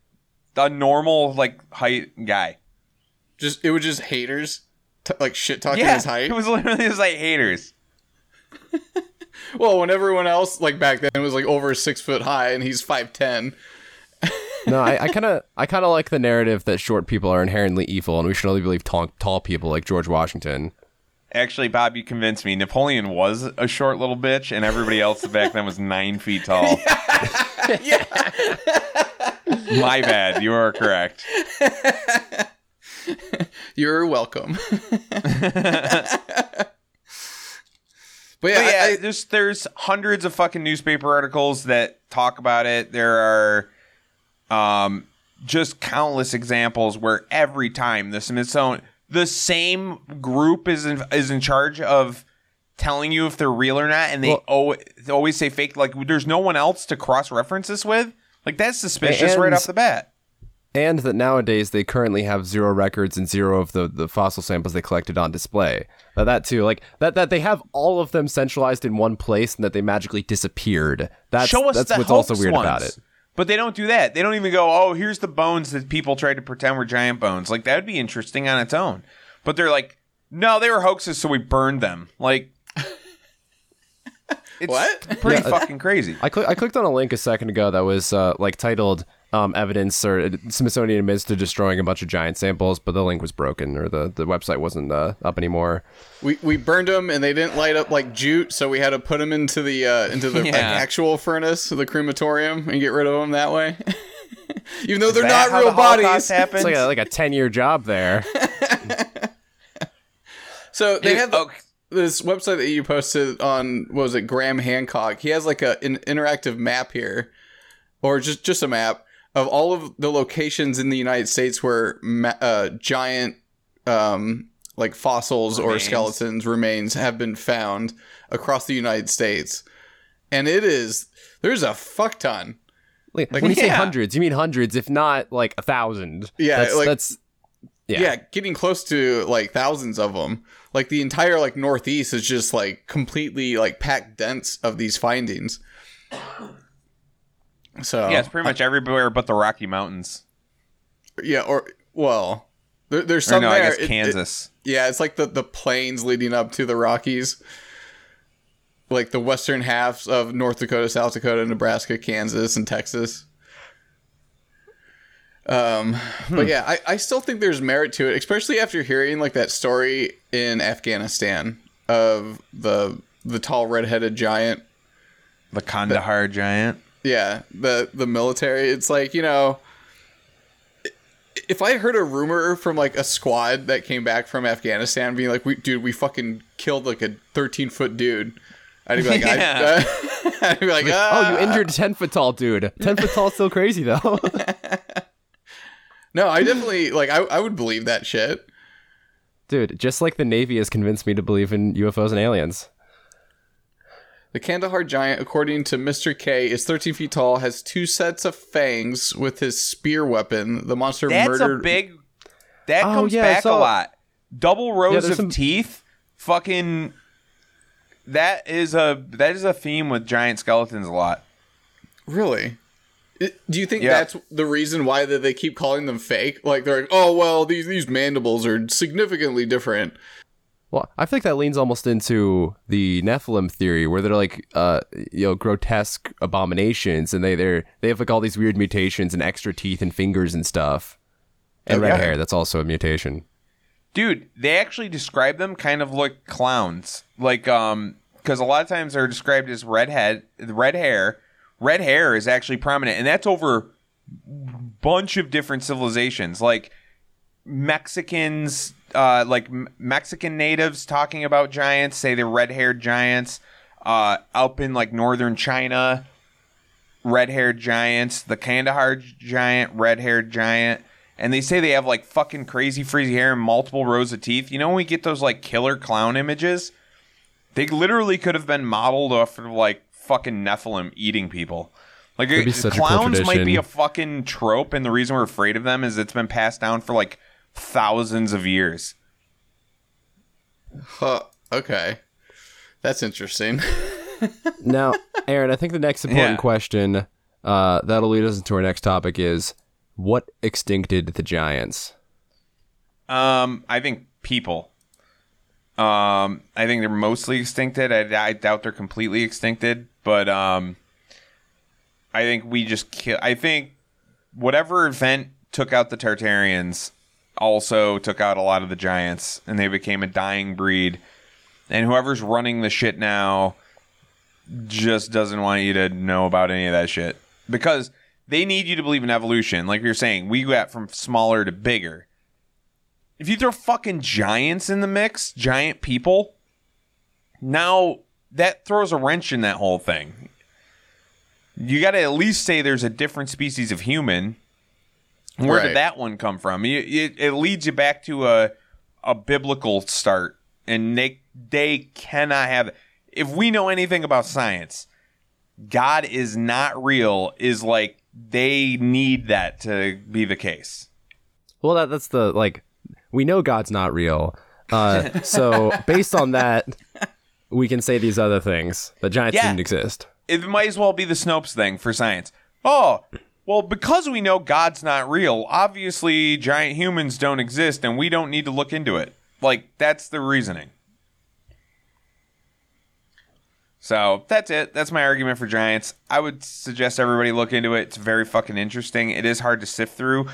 a normal, like, height guy. Just It was just haters, t- like, shit-talking yeah, his height? It was literally just, like, haters. Well, when everyone else, like, back then was, like, over six foot high and he's five ten. No, I kind of I kind of like the narrative that short people are inherently evil and we should only believe tall, tall people like George Washington. Actually, Bob, you convinced me. Napoleon was a short little bitch, and everybody else back then was nine feet tall. Yeah. Yeah. My bad. You are correct. You're welcome. But yeah, but yeah I, I, there's, there's hundreds of fucking newspaper articles that talk about it. There are... Um, just countless examples where every time the Smithsonian, the same group is in, is in charge of telling you if they're real or not, and they, well, o- they always say fake. Like, there's no one else to cross reference this with. Like, that's suspicious and, right off the bat. And that nowadays they currently have zero records and zero of the, the fossil samples they collected on display. Uh, that too, like that that they have all of them centralized in one place, and that they magically disappeared. That's Show us that's the what's also weird ones. about it. But they don't do that. They don't even go, oh, here's the bones that people tried to pretend were giant bones. Like, that would be interesting on its own. But they're like, no, they were hoaxes, so we burned them. Like, it's what? Pretty yeah, fucking crazy. I, cl- I clicked on a link a second ago that was uh, like titled um, "Evidence or Smithsonian admits to destroying a bunch of giant samples," but the link was broken, or the, the website wasn't uh, up anymore. We we burned them, and they didn't light up like jute, so we had to put them into the uh, into the yeah. like, actual furnace, the crematorium, and get rid of them that way. Even though they're not real the bodies, it's like a, like a ten year job there. So they Dude, have the, okay. this website that you posted on. What was it, Graham Hancock? He has like a, an interactive map here, or just just a map of all of the locations in the United States where ma- uh, giant um, like fossils remains. or skeletons remains have been found across the United States, and it is there's a fuck ton. Like, when you yeah. say hundreds, you mean hundreds, if not like a thousand. Yeah, that's, like, that's yeah. yeah, getting close to like thousands of them. Like the entire like Northeast is just like completely like packed dense of these findings. So yeah, it's pretty much I, everywhere but the Rocky Mountains. Yeah, or well, there, there's some. Or no, there. I guess it, Kansas. It, yeah, it's like the the plains leading up to the Rockies. Like the western halves of North Dakota, South Dakota, Nebraska, Kansas, and Texas. Um, hmm. But yeah, I, I still think there's merit to it, especially after hearing like that story in Afghanistan of the the tall redheaded giant, the Kandahar the, giant. Yeah, the the military. It's like, you know, if I heard a rumor from like a squad that came back from Afghanistan being like, "We dude, we fucking killed like a thirteen foot dude." I'd be like, yeah. I'd, uh, I'd be like, ah. Oh, you injured ten foot tall dude. ten foot tall is still crazy, though. No, I definitely, like, I, I would believe that shit. Dude, just like the Navy has convinced me to believe in U F Os and aliens. The Kandahar giant, according to Mister K, is thirteen feet tall, has two sets of fangs with his spear weapon. The monster That's murdered. That's a big, that oh, comes yeah, back a lot. Double rows yeah, of some... teeth, fucking... That is a that is a theme with giant skeletons a lot. Really? It, do you think yeah. that's the reason why that they keep calling them fake? Like they're like, oh well, these these mandibles are significantly different. Well, I think that leans almost into the Nephilim theory, where they're like, uh, you know, grotesque abominations, and they they they have like all these weird mutations and extra teeth and fingers and stuff, and okay. red hair. That's also a mutation. Dude, they actually describe them kind of like clowns, like um, because a lot of times they're described as redhead, red hair. Red hair is actually prominent, and that's over a bunch of different civilizations, like Mexicans, uh, like Mexican natives talking about giants, say they're red-haired giants. Uh, up in like northern China, red-haired giants. The Kandahar giant, red-haired giant. And they say they have, like, fucking crazy frizzy hair and multiple rows of teeth. You know when we get those, like, killer clown images? They literally could have been modeled off of, like, fucking Nephilim eating people. Like, it, clowns might be a fucking trope, and the reason we're afraid of them is it's been passed down for, like, thousands of years. Huh. Okay. That's interesting. Now, Aaron, I think the next important yeah. question uh, that'll lead us into our next topic is... what extincted the giants? Um, I think people. Um, I think they're mostly extincted. I, I doubt they're completely extincted, but um, I think we just kill. I think whatever event took out the Tartarians also took out a lot of the giants, and they became a dying breed. And whoever's running the shit now just doesn't want you to know about any of that shit because. They need you to believe in evolution. Like you're saying, we got from smaller to bigger. If you throw fucking giants in the mix, giant people, now that throws a wrench in that whole thing. You got to at least say there's a different species of human. Where right. did that one come from? It, it, it leads you back to a a biblical start. And they, they cannot have it. If we know anything about science, God is not real is like, they need that to be the case. Well, that, that's the, like, we know God's not real. Uh, so based on that, we can say these other things. The giants yeah, didn't exist. It might as well be the Snopes thing for science. Oh, well, because we know God's not real, obviously giant humans don't exist and we don't need to look into it. Like, that's the reasoning. So, that's it. That's my argument for giants. I would suggest everybody look into it. It's very fucking interesting. It is hard to sift through,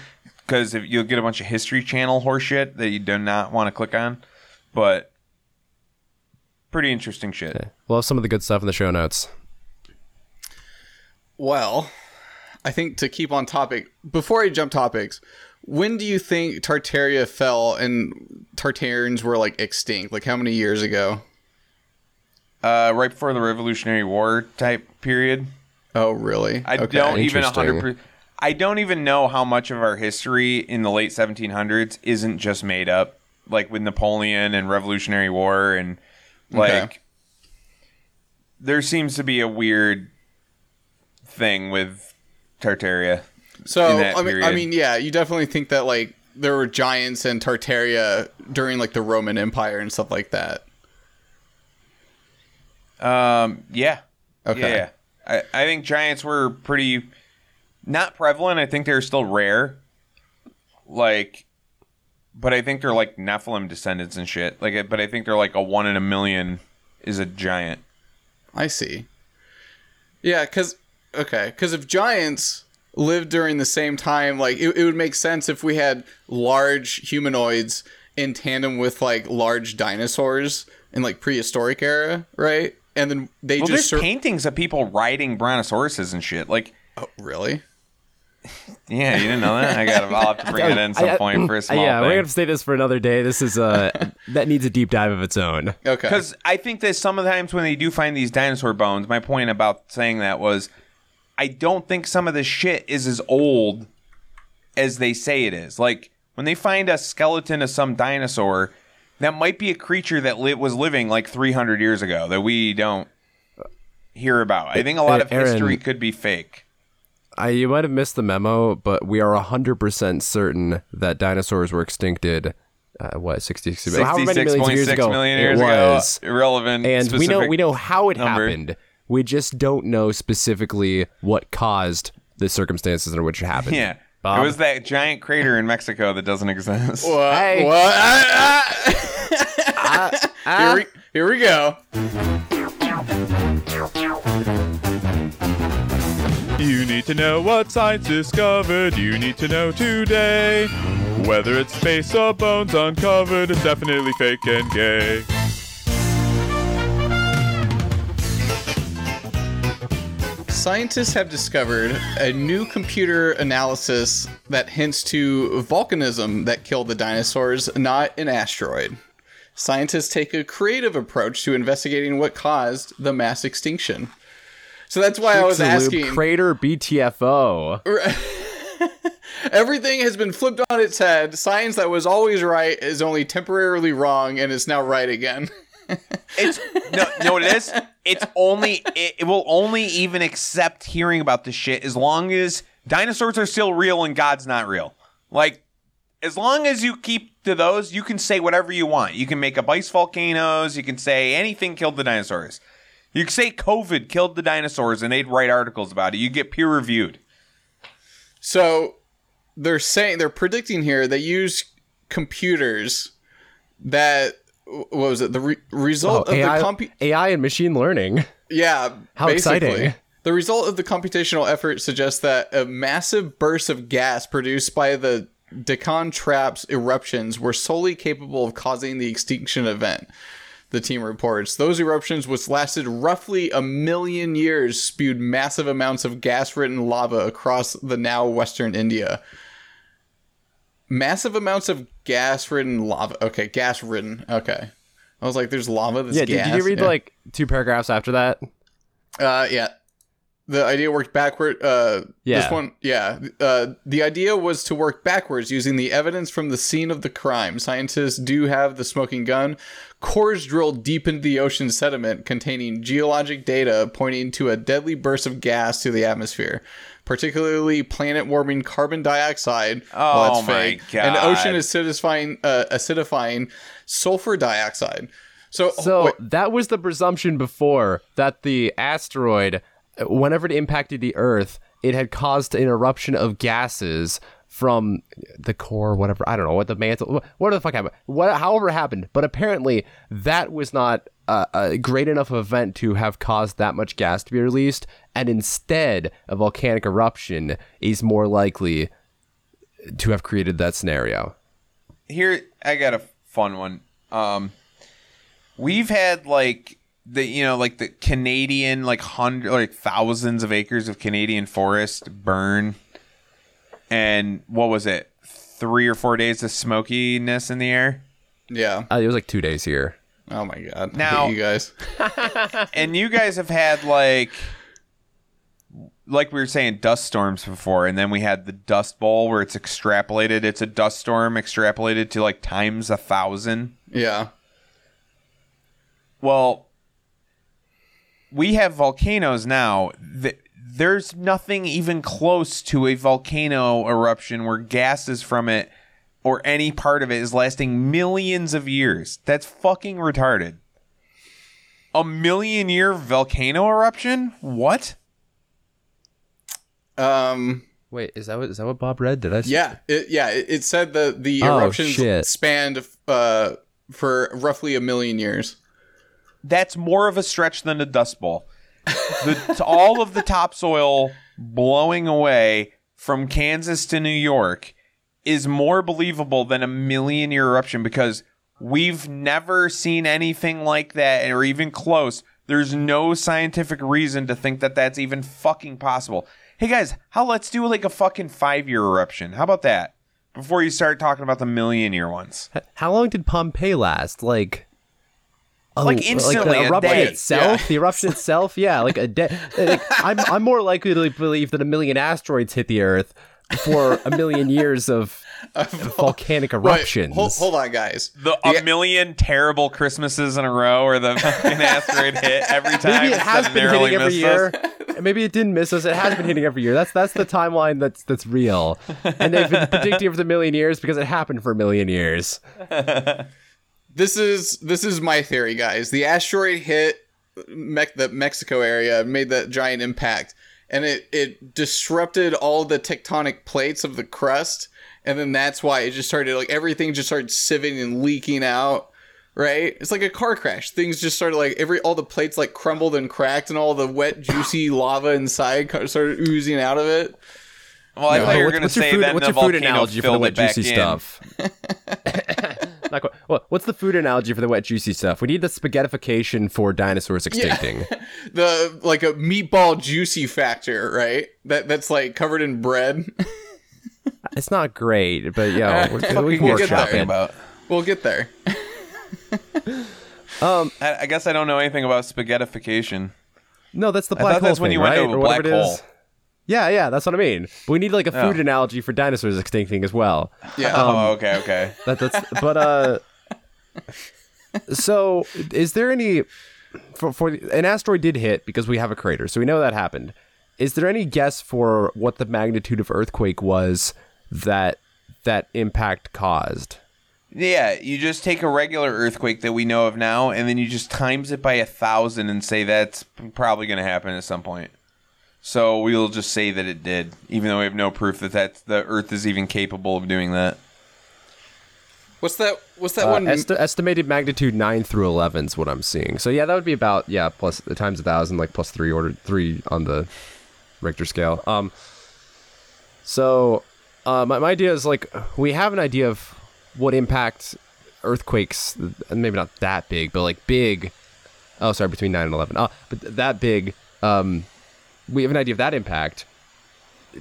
because if you'll get a bunch of History Channel horseshit that you do not want to click on. But, pretty interesting shit. Okay. We'll have some of the good stuff in the show notes. Well, I think to keep on topic, before I jump topics, when do you think Tartaria fell and Tartarians were, like, extinct? Like, how many years ago? Uh, right before the Revolutionary War type period. Oh, really? I okay. don't even one hundred percent I don't even know how much of our history in the late seventeen hundreds isn't just made up, like with Napoleon and Revolutionary War and, like, okay. There seems to be a weird thing with Tartaria. So, I mean, I mean, yeah, you definitely think that, like, there were giants in Tartaria during, like, the Roman Empire and stuff like that. Um, yeah. Okay. Yeah, yeah. I, I think giants were pretty not prevalent. I think they're still rare. Like, but I think they're, like, Nephilim descendants and shit. Like, but I think they're, like, a one in a million is a giant. I see. Yeah, because, okay, because if giants lived during the same time, like, it, it would make sense if we had large humanoids in tandem with, like, large dinosaurs in, like, prehistoric era, right? And then they well, just... Well, there's sur- paintings of people riding brontosauruses and shit, like... Oh, really? Yeah, you didn't know that? I gotta, I'll have to bring it in some I, point I, for a small yeah, thing. Yeah, we're gonna have to say this for another day. This is, uh... that needs a deep dive of its own. Okay. Because I think that some of the times when they do find these dinosaur bones, my point about saying that was... I don't think some of this shit is as old as they say it is. Like, when they find a skeleton of some dinosaur, that might be a creature that li- was living, like, three hundred years ago that we don't hear about. I think a lot of Aaron, history could be fake. I, you might have missed the memo, but we are one hundred percent certain that dinosaurs were extincted, uh, what, sixty-six, sixty-six how many million years ago? Million years it was. Ago, irrelevant, and we know, we know how it number. happened. We just don't know specifically what caused the circumstances in which it happened. Yeah. Bob? It was that giant crater in Mexico that doesn't exist. What? Hey. What? uh, uh. Here, we, here we go. You need to know what science discovered. You need to know today. Whether it's face or bones uncovered, it's definitely fake and gay. Scientists have discovered a new computer analysis that hints to volcanism that killed the dinosaurs, not an asteroid. Scientists take a creative approach to investigating what caused the mass extinction. So that's why Chicks I was asking... Crater B T F O. Everything has been flipped on its head. Science that was always right is only temporarily wrong, and it's now right again. It's no, no, what it is? It's only it, it will only even accept hearing about this shit as long as dinosaurs are still real and God's not real. Like, as long as you keep to those, you can say whatever you want. You can make up ice volcanoes. You can say anything killed the dinosaurs. You can say COVID killed the dinosaurs, and they'd write articles about it. You get peer reviewed. So they're saying they're predicting here. They use computers that. What was it? The re- result oh, of A I, the compu- A I and machine learning. Yeah. How basically. Exciting. The result of the computational effort suggests that a massive burst of gas produced by the Deccan traps eruptions were solely capable of causing the extinction event. The team reports those eruptions, which lasted roughly a million years, spewed massive amounts of gas-ridden lava across the now Western India. Massive amounts of gas-ridden lava. Okay, gas-ridden. Okay. I was like, there's lava that's yeah, gas. Yeah, did you read, yeah. like, two paragraphs after that? Uh, yeah. The idea worked backward. Uh, yeah. This one, yeah. Uh, the idea was to work backwards using the evidence from the scene of the crime. Scientists do have the smoking gun. Cores drilled deep into the ocean sediment containing geologic data pointing to a deadly burst of gas to the atmosphere. Particularly planet-warming carbon dioxide. Oh, well, that's fake. My God. And ocean acidifying, uh, acidifying sulfur dioxide. So, so oh, that was the presumption before that the asteroid, whenever it impacted the Earth, it had caused an eruption of gases from the core, whatever. I don't know what the mantle, whatever the fuck happened, what, however it happened. But apparently that was not a, a great enough event to have caused that much gas to be released. And instead, a volcanic eruption is more likely to have created that scenario. Here, I got a fun one. Um, we've had like the, you know, like the Canadian, like hundred, like thousands of acres of Canadian forest burn. And what was it? Three or four days of smokiness in the air? Yeah. Uh, it was like two days here. Oh, my God. Now, you guys. And you guys have had like, like we were saying, dust storms before. And then we had the Dust Bowl where it's extrapolated. It's a dust storm extrapolated to like times a thousand. Yeah. Well, we have volcanoes now that... There's nothing even close to a volcano eruption where gases from it or any part of it is lasting millions of years. That's fucking retarded. A million year volcano eruption? What? Um. Wait, is that what, is that what Bob read? Did I? Yeah, it, yeah. It, it said the the oh, eruptions shit. spanned uh, for roughly a million years. That's more of a stretch than the Dust Bowl. the, all of the topsoil blowing away from Kansas to New York is more believable than a million year eruption because we've never seen anything like that or even close. There's no scientific reason to think that that's even fucking possible. Hey guys, how let's do like a fucking five year eruption. How about that? Before you start talking about the million year ones. How long did Pompeii last? Like... Oh, like instantly, like the eruption itself, yeah. the eruption itself, yeah. Like a de- like I'm, I'm more likely to believe that a million asteroids hit the Earth before a million years of uh, volcanic eruptions. Right. Hold, hold on, guys. The a yeah. million terrible Christmases in a row, where the fucking asteroid hit every time. Maybe it has been hitting every year. Us. Maybe it didn't miss us. It has been hitting every year. That's that's the timeline that's that's real, and they've been predicting for the million years because it happened for a million years. This is this is my theory, guys. The asteroid hit me- the Mexico area, made that giant impact, and it, it disrupted all the tectonic plates of the crust, and then that's why it just started, like, everything just started sieving and leaking out, right? It's like a car crash. Things just started, like, every all the plates, like, crumbled and cracked, and all the wet, juicy lava inside started oozing out of it. Well, I no. thought you were going to say that the volcano filled it back in. What's your food analogy for the wet, juicy stuff? Not quite. Well, what's the food analogy for the wet, juicy stuff? We need the spaghettification for dinosaurs extincting. Yeah. The like a meatball juicy factor, right? That that's like covered in bread. It's not great, but yeah, you know, we can we'll workshop it. About. We'll get there. um, I, I guess I don't know anything about spaghettification. No, that's the black I hole that's thing, when you right? went to a black hole. Yeah, yeah, that's what I mean. But we need like a food oh. analogy for dinosaurs extincting as well. Yeah. Um, oh, okay, okay. That, that's but uh. So, is there any for for an asteroid did hit because we have a crater, so we know that happened. Is there any guess for what the magnitude of earthquake was that that impact caused? Yeah, you just take a regular earthquake that we know of now, and then you just times it by a thousand and say that's probably going to happen at some point. So we'll just say that it did, even though we have no proof that that's, the Earth is even capable of doing that. What's that? What's that uh, one? Esti- estimated magnitude nine through eleven is what I'm seeing. So yeah, that would be about yeah plus times a thousand, like plus three order three on the Richter scale. Um. So, uh, my my idea is like we have an idea of what impacts earthquakes, maybe not that big, but like big. Oh, sorry, between nine and eleven. Oh, but that big. Um. We have an idea of that impact.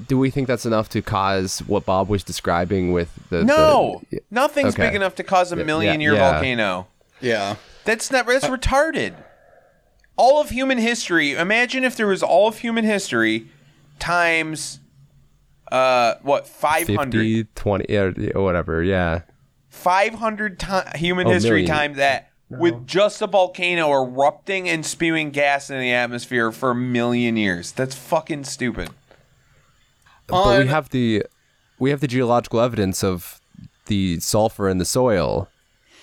Do we think that's enough to cause what Bob was describing with the... No! The, nothing's okay. big enough to cause a million-year yeah, yeah. volcano. Yeah. That's not... That's retarded. All of human history... Imagine if there was all of human history times, uh, what, five hundred? fifty, twenty, or whatever, yeah. five hundred to- human oh, history million. times that... No. With just a volcano erupting and spewing gas in the atmosphere for a million years. That's fucking stupid. But we have the we have the geological evidence of the sulfur in the soil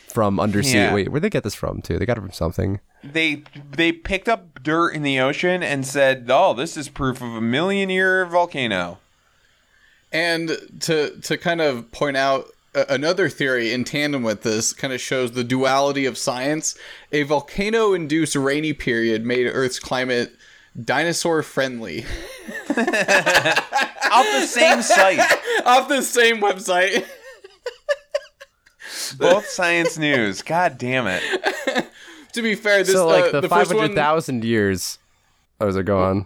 from undersea. Yeah. Wait, where'd they get this from, too? They got it from something. They they picked up dirt in the ocean and said, oh, this is proof of a million-year volcano. And to to kind of point out another theory in tandem with this, kind of shows the duality of science. A volcano-induced rainy period made Earth's climate dinosaur-friendly. Off the same site. Off the same website. Both Science News. God damn it. To be fair, this so like uh, the, the five hundred thousand one... years. Oh, is it going?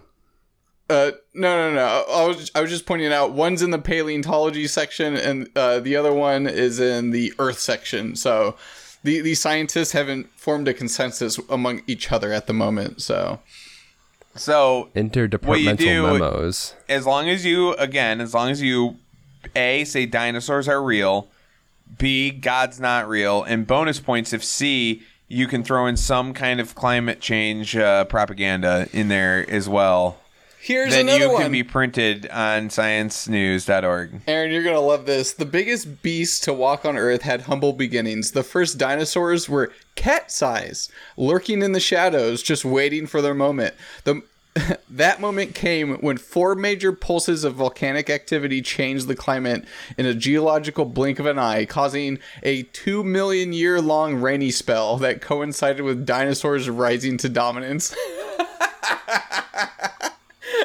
Uh, no, no, no. I was I was just pointing out one's in the paleontology section, and uh, the other one is in the Earth section. So, the the scientists haven't formed a consensus among each other at the moment. So, so interdepartmental do, memos. As long as you again, as long as you A, say dinosaurs are real, B, God's not real, and bonus points if C, you can throw in some kind of climate change uh, propaganda in there as well. Here's then another you one. Can be printed on science news dot org. Aaron, you're going to love this. The biggest beast to walk on Earth had humble beginnings. The first dinosaurs were cat size, lurking in the shadows, just waiting for their moment. The That moment came when four major pulses of volcanic activity changed the climate in a geological blink of an eye, causing a two million year long rainy spell that coincided with dinosaurs rising to dominance.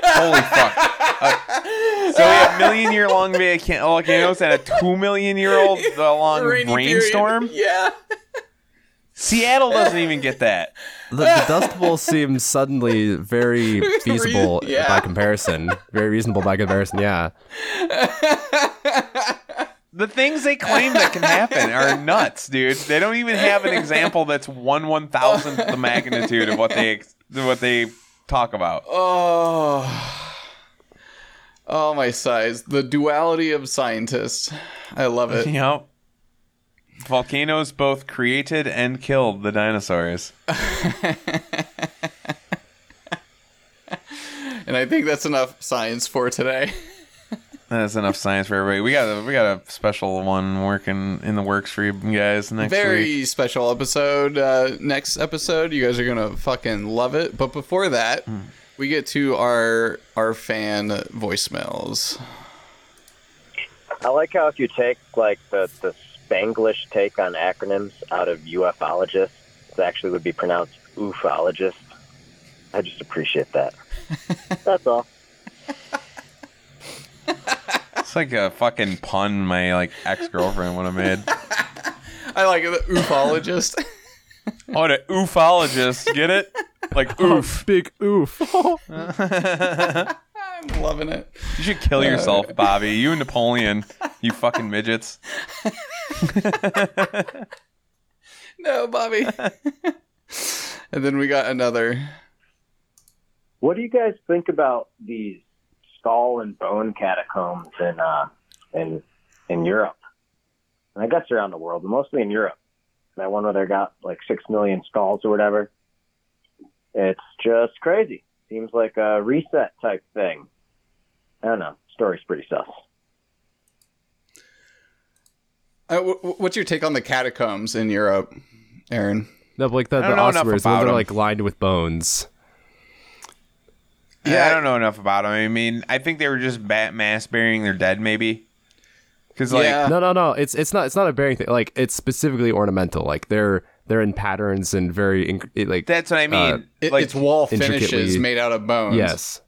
Holy fuck. Uh, so we have million year long volcanoes and a two million year old uh, long rainy rainstorm? Period. Yeah. Seattle doesn't even get that. The, the Dust Bowl seems suddenly very feasible Reason, yeah. by comparison. Very reasonable by comparison, yeah. The things they claim that can happen are nuts, dude. They don't even have an example that's one one thousandth the magnitude of what they what they talk about. Oh, oh my sighs. The duality of scientists. I love it. Yep. Volcanoes both created and killed the dinosaurs. And I think that's enough science for today. That's enough science for everybody. We got a, we got a special one working in the works for you guys next Very week. Very special episode. Uh, next episode, you guys are gonna fucking love it. But before that, mm. we get to our our fan voicemails. I like how if you take like the the. Spanglish take on acronyms out of U F ologists. It actually would be pronounced oofologist. I just appreciate that. That's all. It's like a fucking pun my like ex-girlfriend would have made. I like it, the oofologist. Oh, the oofologist. Get it? Like oof. Oh, big oof. I'm loving it. You should kill yourself, Bobby. You and Napoleon, you fucking midgets. No, Bobby. And then we got another. What do you guys think about these skull and bone catacombs in uh, in in Europe? And I guess around the world, but mostly in Europe. That one where they got like six million skulls or whatever. It's just crazy. Seems like a reset type thing. I don't know. Story's pretty sus. Uh, w- what's your take on the catacombs in Europe, Aaron? No, like the, the ossuaries, they're them. like lined with bones. Yeah, I don't know enough about them. I mean, I think they were just bat- mass burying their dead, maybe. Cause like, yeah. no, no, no. It's it's not it's not a burying thing. Like it's specifically ornamental. Like they're. They're in patterns and very inc- like that's what I mean. Uh, it, like, it's wall finishes made out of bones. Yes,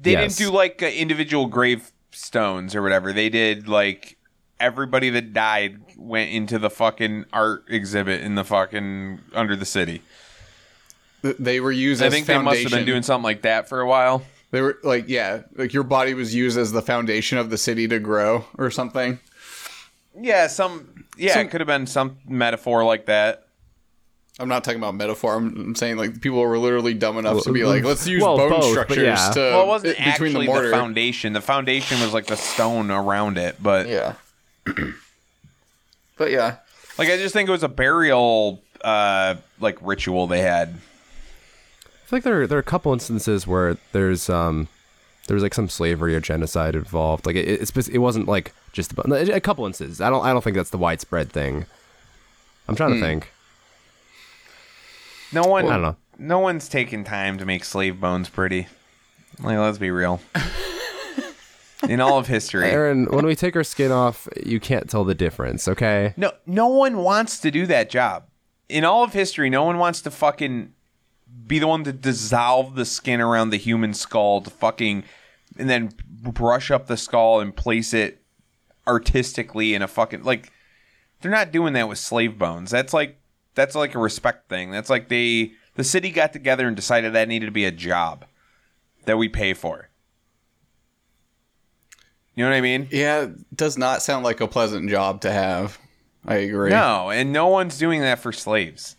they yes. didn't do like uh, individual gravestones or whatever. They did like everybody that died went into the fucking art exhibit in the fucking under the city. They were used. I as think foundation. They must have been doing something like that for a while. They were like, yeah, like your body was used as the foundation of the city to grow or something. Yeah, some. Yeah, some, it could have been some metaphor like that. I'm not talking about metaphor. I'm, I'm saying like people were literally dumb enough to be like, let's use well, bone both, structures yeah. to well, it wasn't it, between the mortar. The foundation. The foundation was like the stone around it, but yeah, but yeah, like I just think it was a burial uh, like ritual they had. I feel like there there are a couple instances where there's um there was like some slavery or genocide involved. Like it it's, it wasn't like just about, a couple instances. I don't I don't think that's the widespread thing. I'm trying mm. to think. No one, well, I don't know. No one's taking time to make slave bones pretty. Like, let's be real. in all of history. Aaron, when we take our skin off, you can't tell the difference, okay? No, no one wants to do that job. In all of history, no one wants to fucking be the one to dissolve the skin around the human skull to fucking, and then brush up the skull and place it artistically in a fucking, like, they're not doing that with slave bones. That's like, that's like a respect thing. That's like they, the city got together and decided that needed to be a job that we pay for. You know what I mean? Yeah, it does not sound like a pleasant job to have. I agree. No, and no one's doing that for slaves.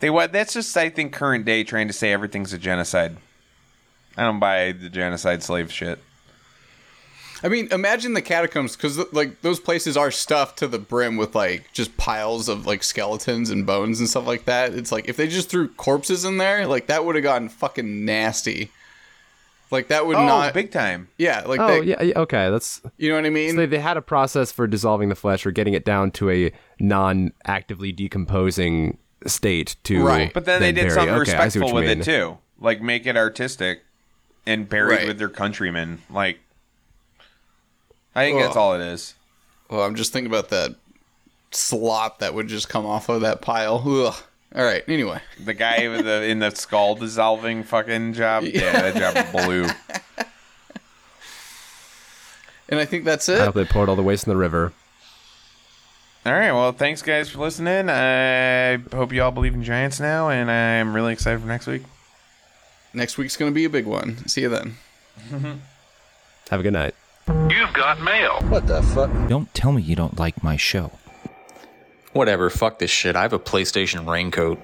They what? That's just, I think, current day trying to say everything's a genocide. I don't buy the genocide slave shit. I mean, imagine the catacombs, because like those places are stuffed to the brim with like just piles of like skeletons and bones and stuff like that. It's like if they just threw corpses in there, like that would have gotten fucking nasty. Like that would oh, not big time. Yeah. Like oh they, yeah. Okay. That's, you know what I mean. So they, they had a process for dissolving the flesh or getting it down to a non-actively decomposing state to right. But then, then they did bury. something okay, respectful with mean. it too, like make it artistic and buried right. with their countrymen. Like I think well, that's all it is. Well, I'm just thinking about that slop that would just come off of that pile. Ugh. All right. Anyway, the guy with the in the skull dissolving fucking job. Yeah, yeah that job blew. And I think that's it. I hope they poured all the waste in the river. All right. Well, thanks guys for listening. I hope you all believe in giants now, and I'm really excited for next week. Next week's gonna be a big one. See you then. Mm-hmm. Have a good night. You've got mail. What the fuck? Don't tell me you don't like my show. Whatever, fuck this shit. I have a PlayStation raincoat.